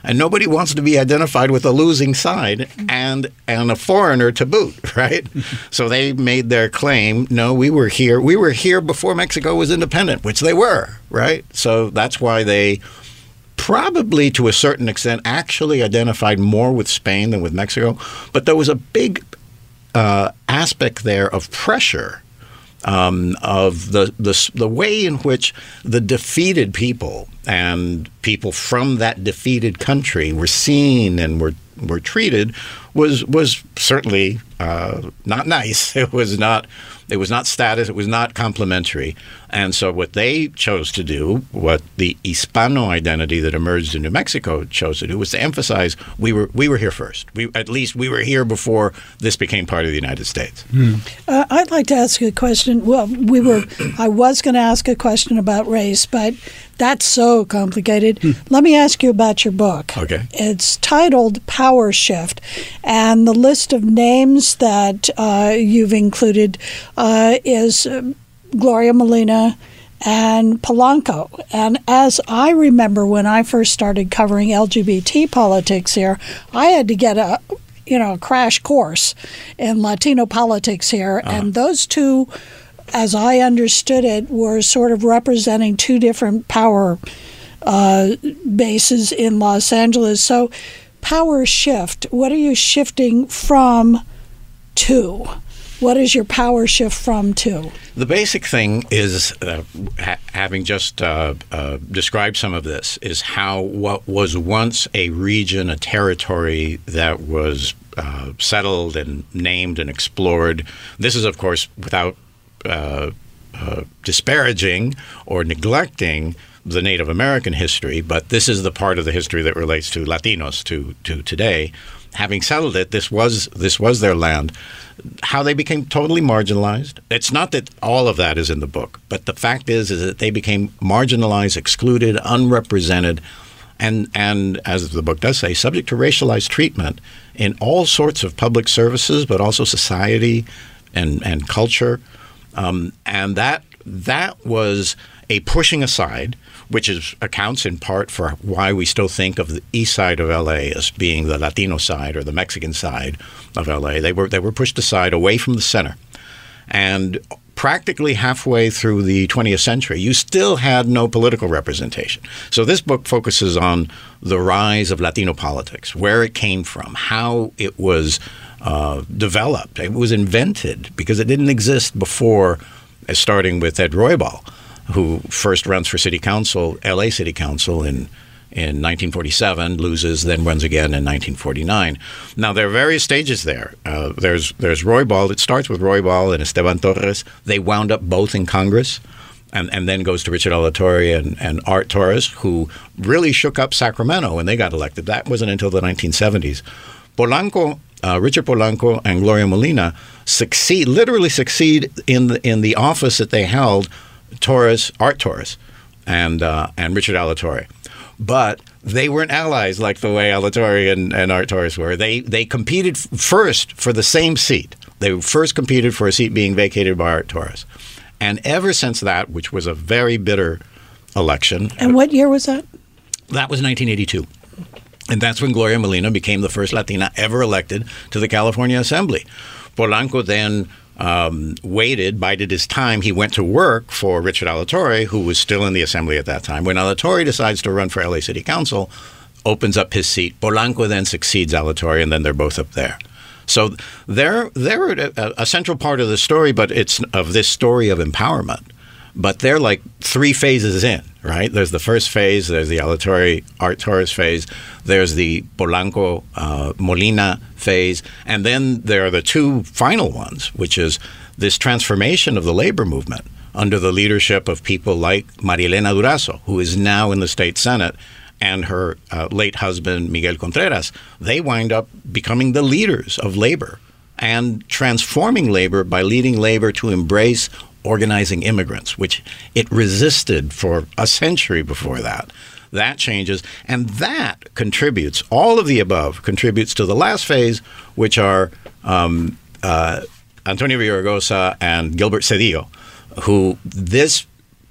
and nobody wants to be identified with a losing side and a foreigner to boot, right? So they made their claim. No, we were here before Mexico was independent, which they were, right? So that's why they probably, to a certain extent, actually identified more with Spain than with Mexico. But there was a big aspect there of pressure. Of the way in which the defeated people and people from that defeated country were seen and were treated was certainly not nice. It was not status. It was not complimentary. And so what they chose to do, what the Hispano identity that emerged in New Mexico chose to do, was to emphasize we were here first. At least we were here before this became part of the United States. Hmm. I'd like to ask you a question. Well, I was going to ask a question about race, but that's so complicated. Hmm. Let me ask you about your book. Okay. It's titled Power Shift, and the list of names that you've included is Gloria Molina and Polanco. And as I remember, when I first started covering LGBT politics here, I had to get a crash course in Latino politics here. Uh-huh. And those two, as I understood it, were sort of representing two different power bases in Los Angeles. So power shift, what are you shifting from to? What is your power shift from to? The basic thing is, having just described some of this, is how what was once a region, a territory that was settled and named and explored. This is, of course, without disparaging or neglecting the Native American history, but this is the part of the history that relates to Latinos to today. Having settled it, this was their land. How they became totally marginalized. It's not that all of that is in the book, but the fact is that they became marginalized, excluded, unrepresented, and as the book does say, subject to racialized treatment in all sorts of public services, but also society and culture. And that was a pushing aside, which accounts in part for why we still think of the east side of L.A. as being the Latino side or the Mexican side of L.A. They were pushed aside away from the center. And practically halfway through the 20th century, you still had no political representation. So this book focuses on the rise of Latino politics, where it came from, how it was developed. It was invented because it didn't exist before, starting with Ed Roybal, who first runs for city council, L.A. city council in 1947, loses, then runs again in 1949. Now, there are various stages there. There's Roybal. It starts with Roybal and Esteban Torres. They wound up both in Congress. and then goes to Richard Alatorre and Art Torres, who really shook up Sacramento when they got elected. That wasn't until the 1970s. Polanco, Richard Polanco and Gloria Molina literally succeed in the office that they held, Art Torres and Richard Alatorre. But they weren't allies like the way Alatorre and Art Torres were. They competed first for the same seat. They first competed for a seat being vacated by Art Torres. And ever since that, which was a very bitter election. And what year was that? That was 1982. And that's when Gloria Molina became the first Latina ever elected to the California Assembly. Polanco then waited, bided his time. He went to work for Richard Alatorre, who was still in the Assembly at that time. When Alatorre decides to run for LA City Council, opens up his seat, Polanco then succeeds Alatorre, and then they're both up there. So they're a central part of the story, but it's of this story of empowerment. But they're like three phases in, right? There's the first phase, there's the Alatorre, Art Torres phase, there's the Polanco, Molina phase, and then there are the two final ones, which is this transformation of the labor movement under the leadership of people like Marielena Durazo, who is now in the state Senate, and her late husband, Miguel Contreras. They wind up becoming the leaders of labor and transforming labor by leading labor to embrace organizing immigrants, which it resisted for a century before that. That changes, and that contributes, all of the above contributes to the last phase, which are Antonio Villaraigosa and Gilbert Cedillo, who this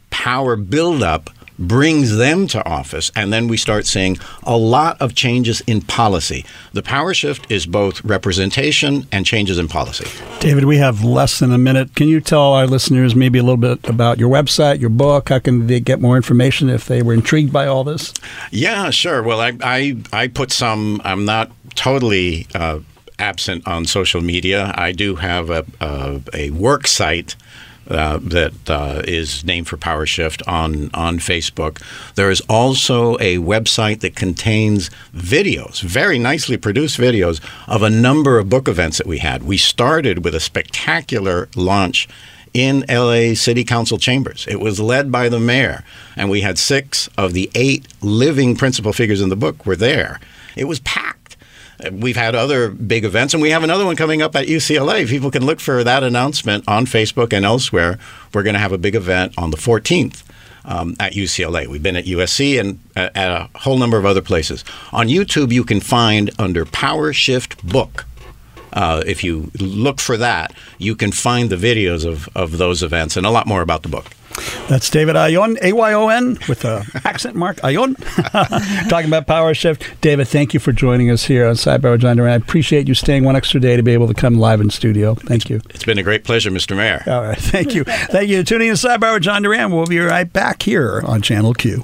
power buildup brings them to office, and then we start seeing a lot of changes in policy. The power shift is both representation and changes in policy. David, we have less than a minute. Can you tell our listeners maybe a little bit about your website, your book? How can they get more information if they were intrigued by all this? Yeah, sure. Well, I put some, I'm not totally absent on social media. I do have a work site that is named for Power Shift on Facebook. There is also a website that contains videos, very nicely produced videos, of a number of book events that we had. We started with a spectacular launch in LA City Council chambers. It was led by the mayor, and we had 6 of the 8 living principal figures in the book were there. It was packed. We've had other big events, and we have another one coming up at UCLA. People can look for that announcement on Facebook and elsewhere. We're going to have a big event on the 14th at UCLA. We've been at USC and at a whole number of other places. On YouTube, you can find under Power Shift Book. If you look for that, you can find the videos of those events and a lot more about the book. That's David Ayón, A-Y-O-N, with an accent mark, Ayón, talking about Power Shift. David, thank you for joining us here on Sidebar with John Duran. I appreciate you staying one extra day to be able to come live in studio. Thank you. It's been a great pleasure, Mr. Mayor. All right, thank you. Thank you for tuning in to Sidebar with John Duran. We'll be right back here on Channel Q.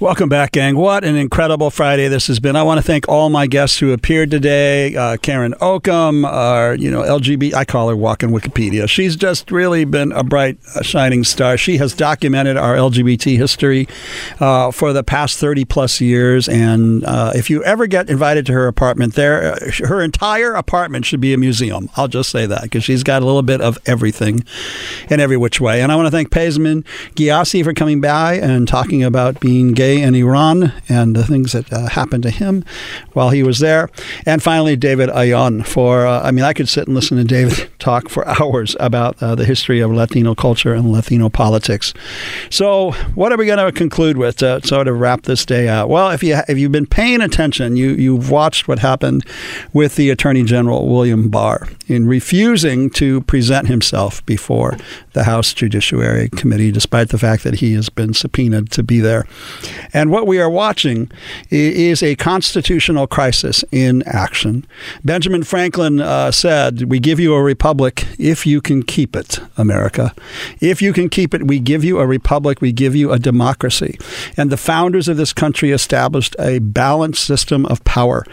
Welcome back, gang. What an incredible Friday this has been. I want to thank all my guests who appeared today. Karen Ocamb, our, LGBT, I call her walking Wikipedia. She's just really been a bright, shining star. She has documented our LGBT history for the past 30-plus years. And if you ever get invited to her apartment there, her entire apartment should be a museum. I'll just say that, because she's got a little bit of everything in every which way. And I want to thank Pezhman Ghiassi for coming by and talking about being gay stay in Iran and the things that happened to him while he was there. And finally, David Ayón for, I could sit and listen to David talk for hours about the history of Latino culture and Latino politics. So what are we going to conclude with to sort of wrap this day out? Well, if you've been paying attention, you've watched what happened with the Attorney General, William Barr, in refusing to present himself before the House Judiciary Committee, despite the fact that he has been subpoenaed to be there. And what we are watching is a constitutional crisis in action. Benjamin Franklin said, "We give you a republic if you can keep it, America. If you can keep it, we give you a republic, we give you a democracy." And the founders of this country established a balanced system of power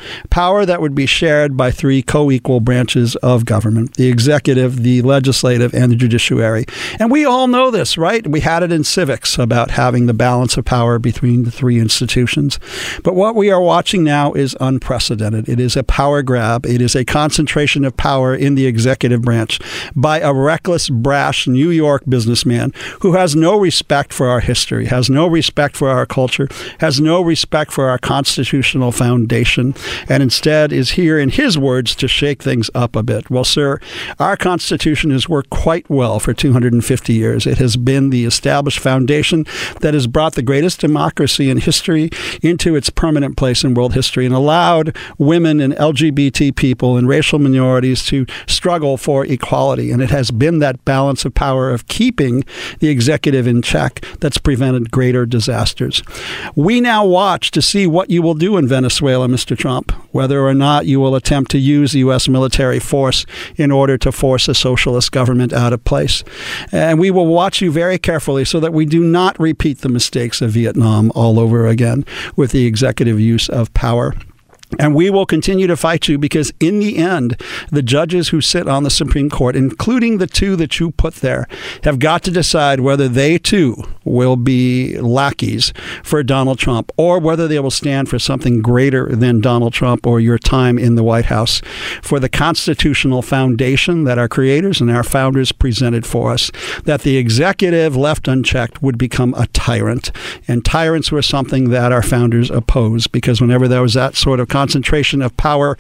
that would be shared by three co-equal branches of government: the executive, the legislative, and the judiciary. And we all know this, right? We had it in civics about having the balance of power between the three institutions. But what we are watching now is unprecedented. It is a power grab. It is a concentration of power in the executive branch by a reckless, brash New York businessman who has no respect for our history, has no respect for our culture, has no respect for our constitutional foundation, and instead is here, in his words, to shake things up a bit. Well, sir, our Constitution has worked quite well for 250 years. It has been the established foundation that has brought the greatest democracy in history into its permanent place in world history and allowed women and LGBT people and racial minorities to struggle for equality. And it has been that balance of power of keeping the executive in check that's prevented greater disasters. We now watch to see what you will do in Venezuela, Mr. Trump, whether or not you will attempt to use the U.S. military force in order to force a socialist government out of place. And we will watch you very carefully so that we do not repeat the mistakes of Vietnam all over again with the executive use of power. And we will continue to fight you because, in the end, the judges who sit on the Supreme Court, including the two that you put there, have got to decide whether they, too, will be lackeys for Donald Trump or whether they will stand for something greater than Donald Trump or your time in the White House, for the constitutional foundation that our creators and our founders presented for us, that the executive left unchecked would become a tyrant. And tyrants were something that our founders opposed, because whenever there was that sort of concentration of power,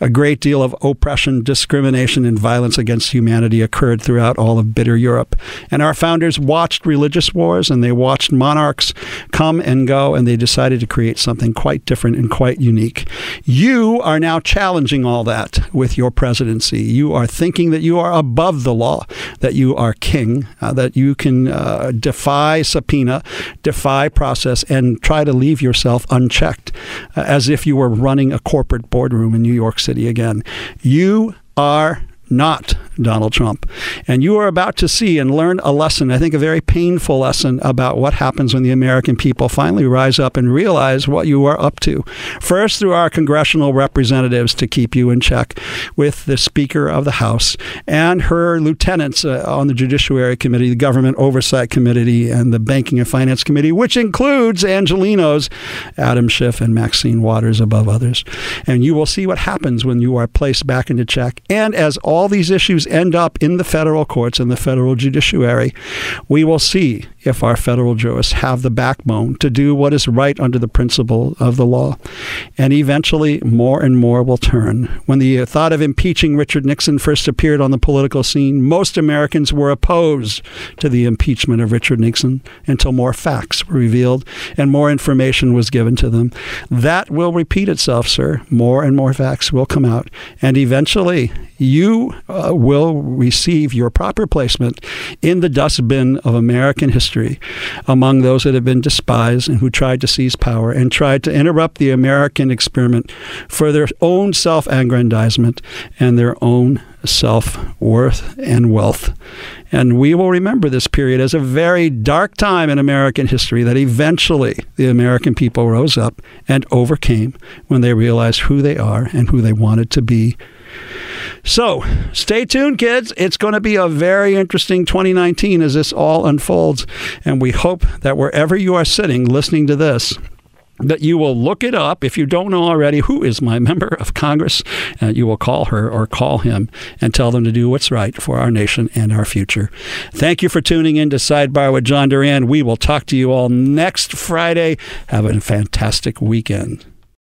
a great deal of oppression, discrimination, and violence against humanity occurred throughout all of bitter Europe. And our founders watched religious wars, and they watched monarchs come and go, and they decided to create something quite different and quite unique. You are now challenging all that with your presidency. You are thinking that you are above the law, that you are king, that you can defy subpoena, defy process, and try to leave yourself unchecked, as if you were running a corporate boardroom in New York City again. You are not Donald Trump. And you are about to see and learn a lesson, I think a very painful lesson, about what happens when the American people finally rise up and realize what you are up to. First, through our congressional representatives to keep you in check, with the Speaker of the House and her lieutenants on the Judiciary Committee, the Government Oversight Committee, and the Banking and Finance Committee, which includes Angelino's Adam Schiff and Maxine Waters, above others. And you will see what happens when you are placed back into check. And as all these issues end up in the federal courts and the federal judiciary, we will see if our federal jurists have the backbone to do what is right under the principle of the law. And eventually, more and more will turn. When the thought of impeaching Richard Nixon first appeared on the political scene, most Americans were opposed to the impeachment of Richard Nixon until more facts were revealed and more information was given to them. That will repeat itself, sir. More and more facts will come out. And eventually, you will receive your proper placement in the dustbin of American history, among those that have been despised and who tried to seize power and tried to interrupt the American experiment for their own self-aggrandizement and their own self-worth and wealth. And we will remember this period as a very dark time in American history that eventually the American people rose up and overcame when they realized who they are and who they wanted to be. So stay tuned, kids. It's going to be a very interesting 2019 as this all unfolds. And we hope that wherever you are sitting listening to this, that you will look it up if you don't know already. Who is my member of Congress? You will call her or call him and tell them to do what's right for our nation and our future. Thank you for tuning in to Sidebar with John Duran. We will talk to you all next Friday. Have a fantastic weekend.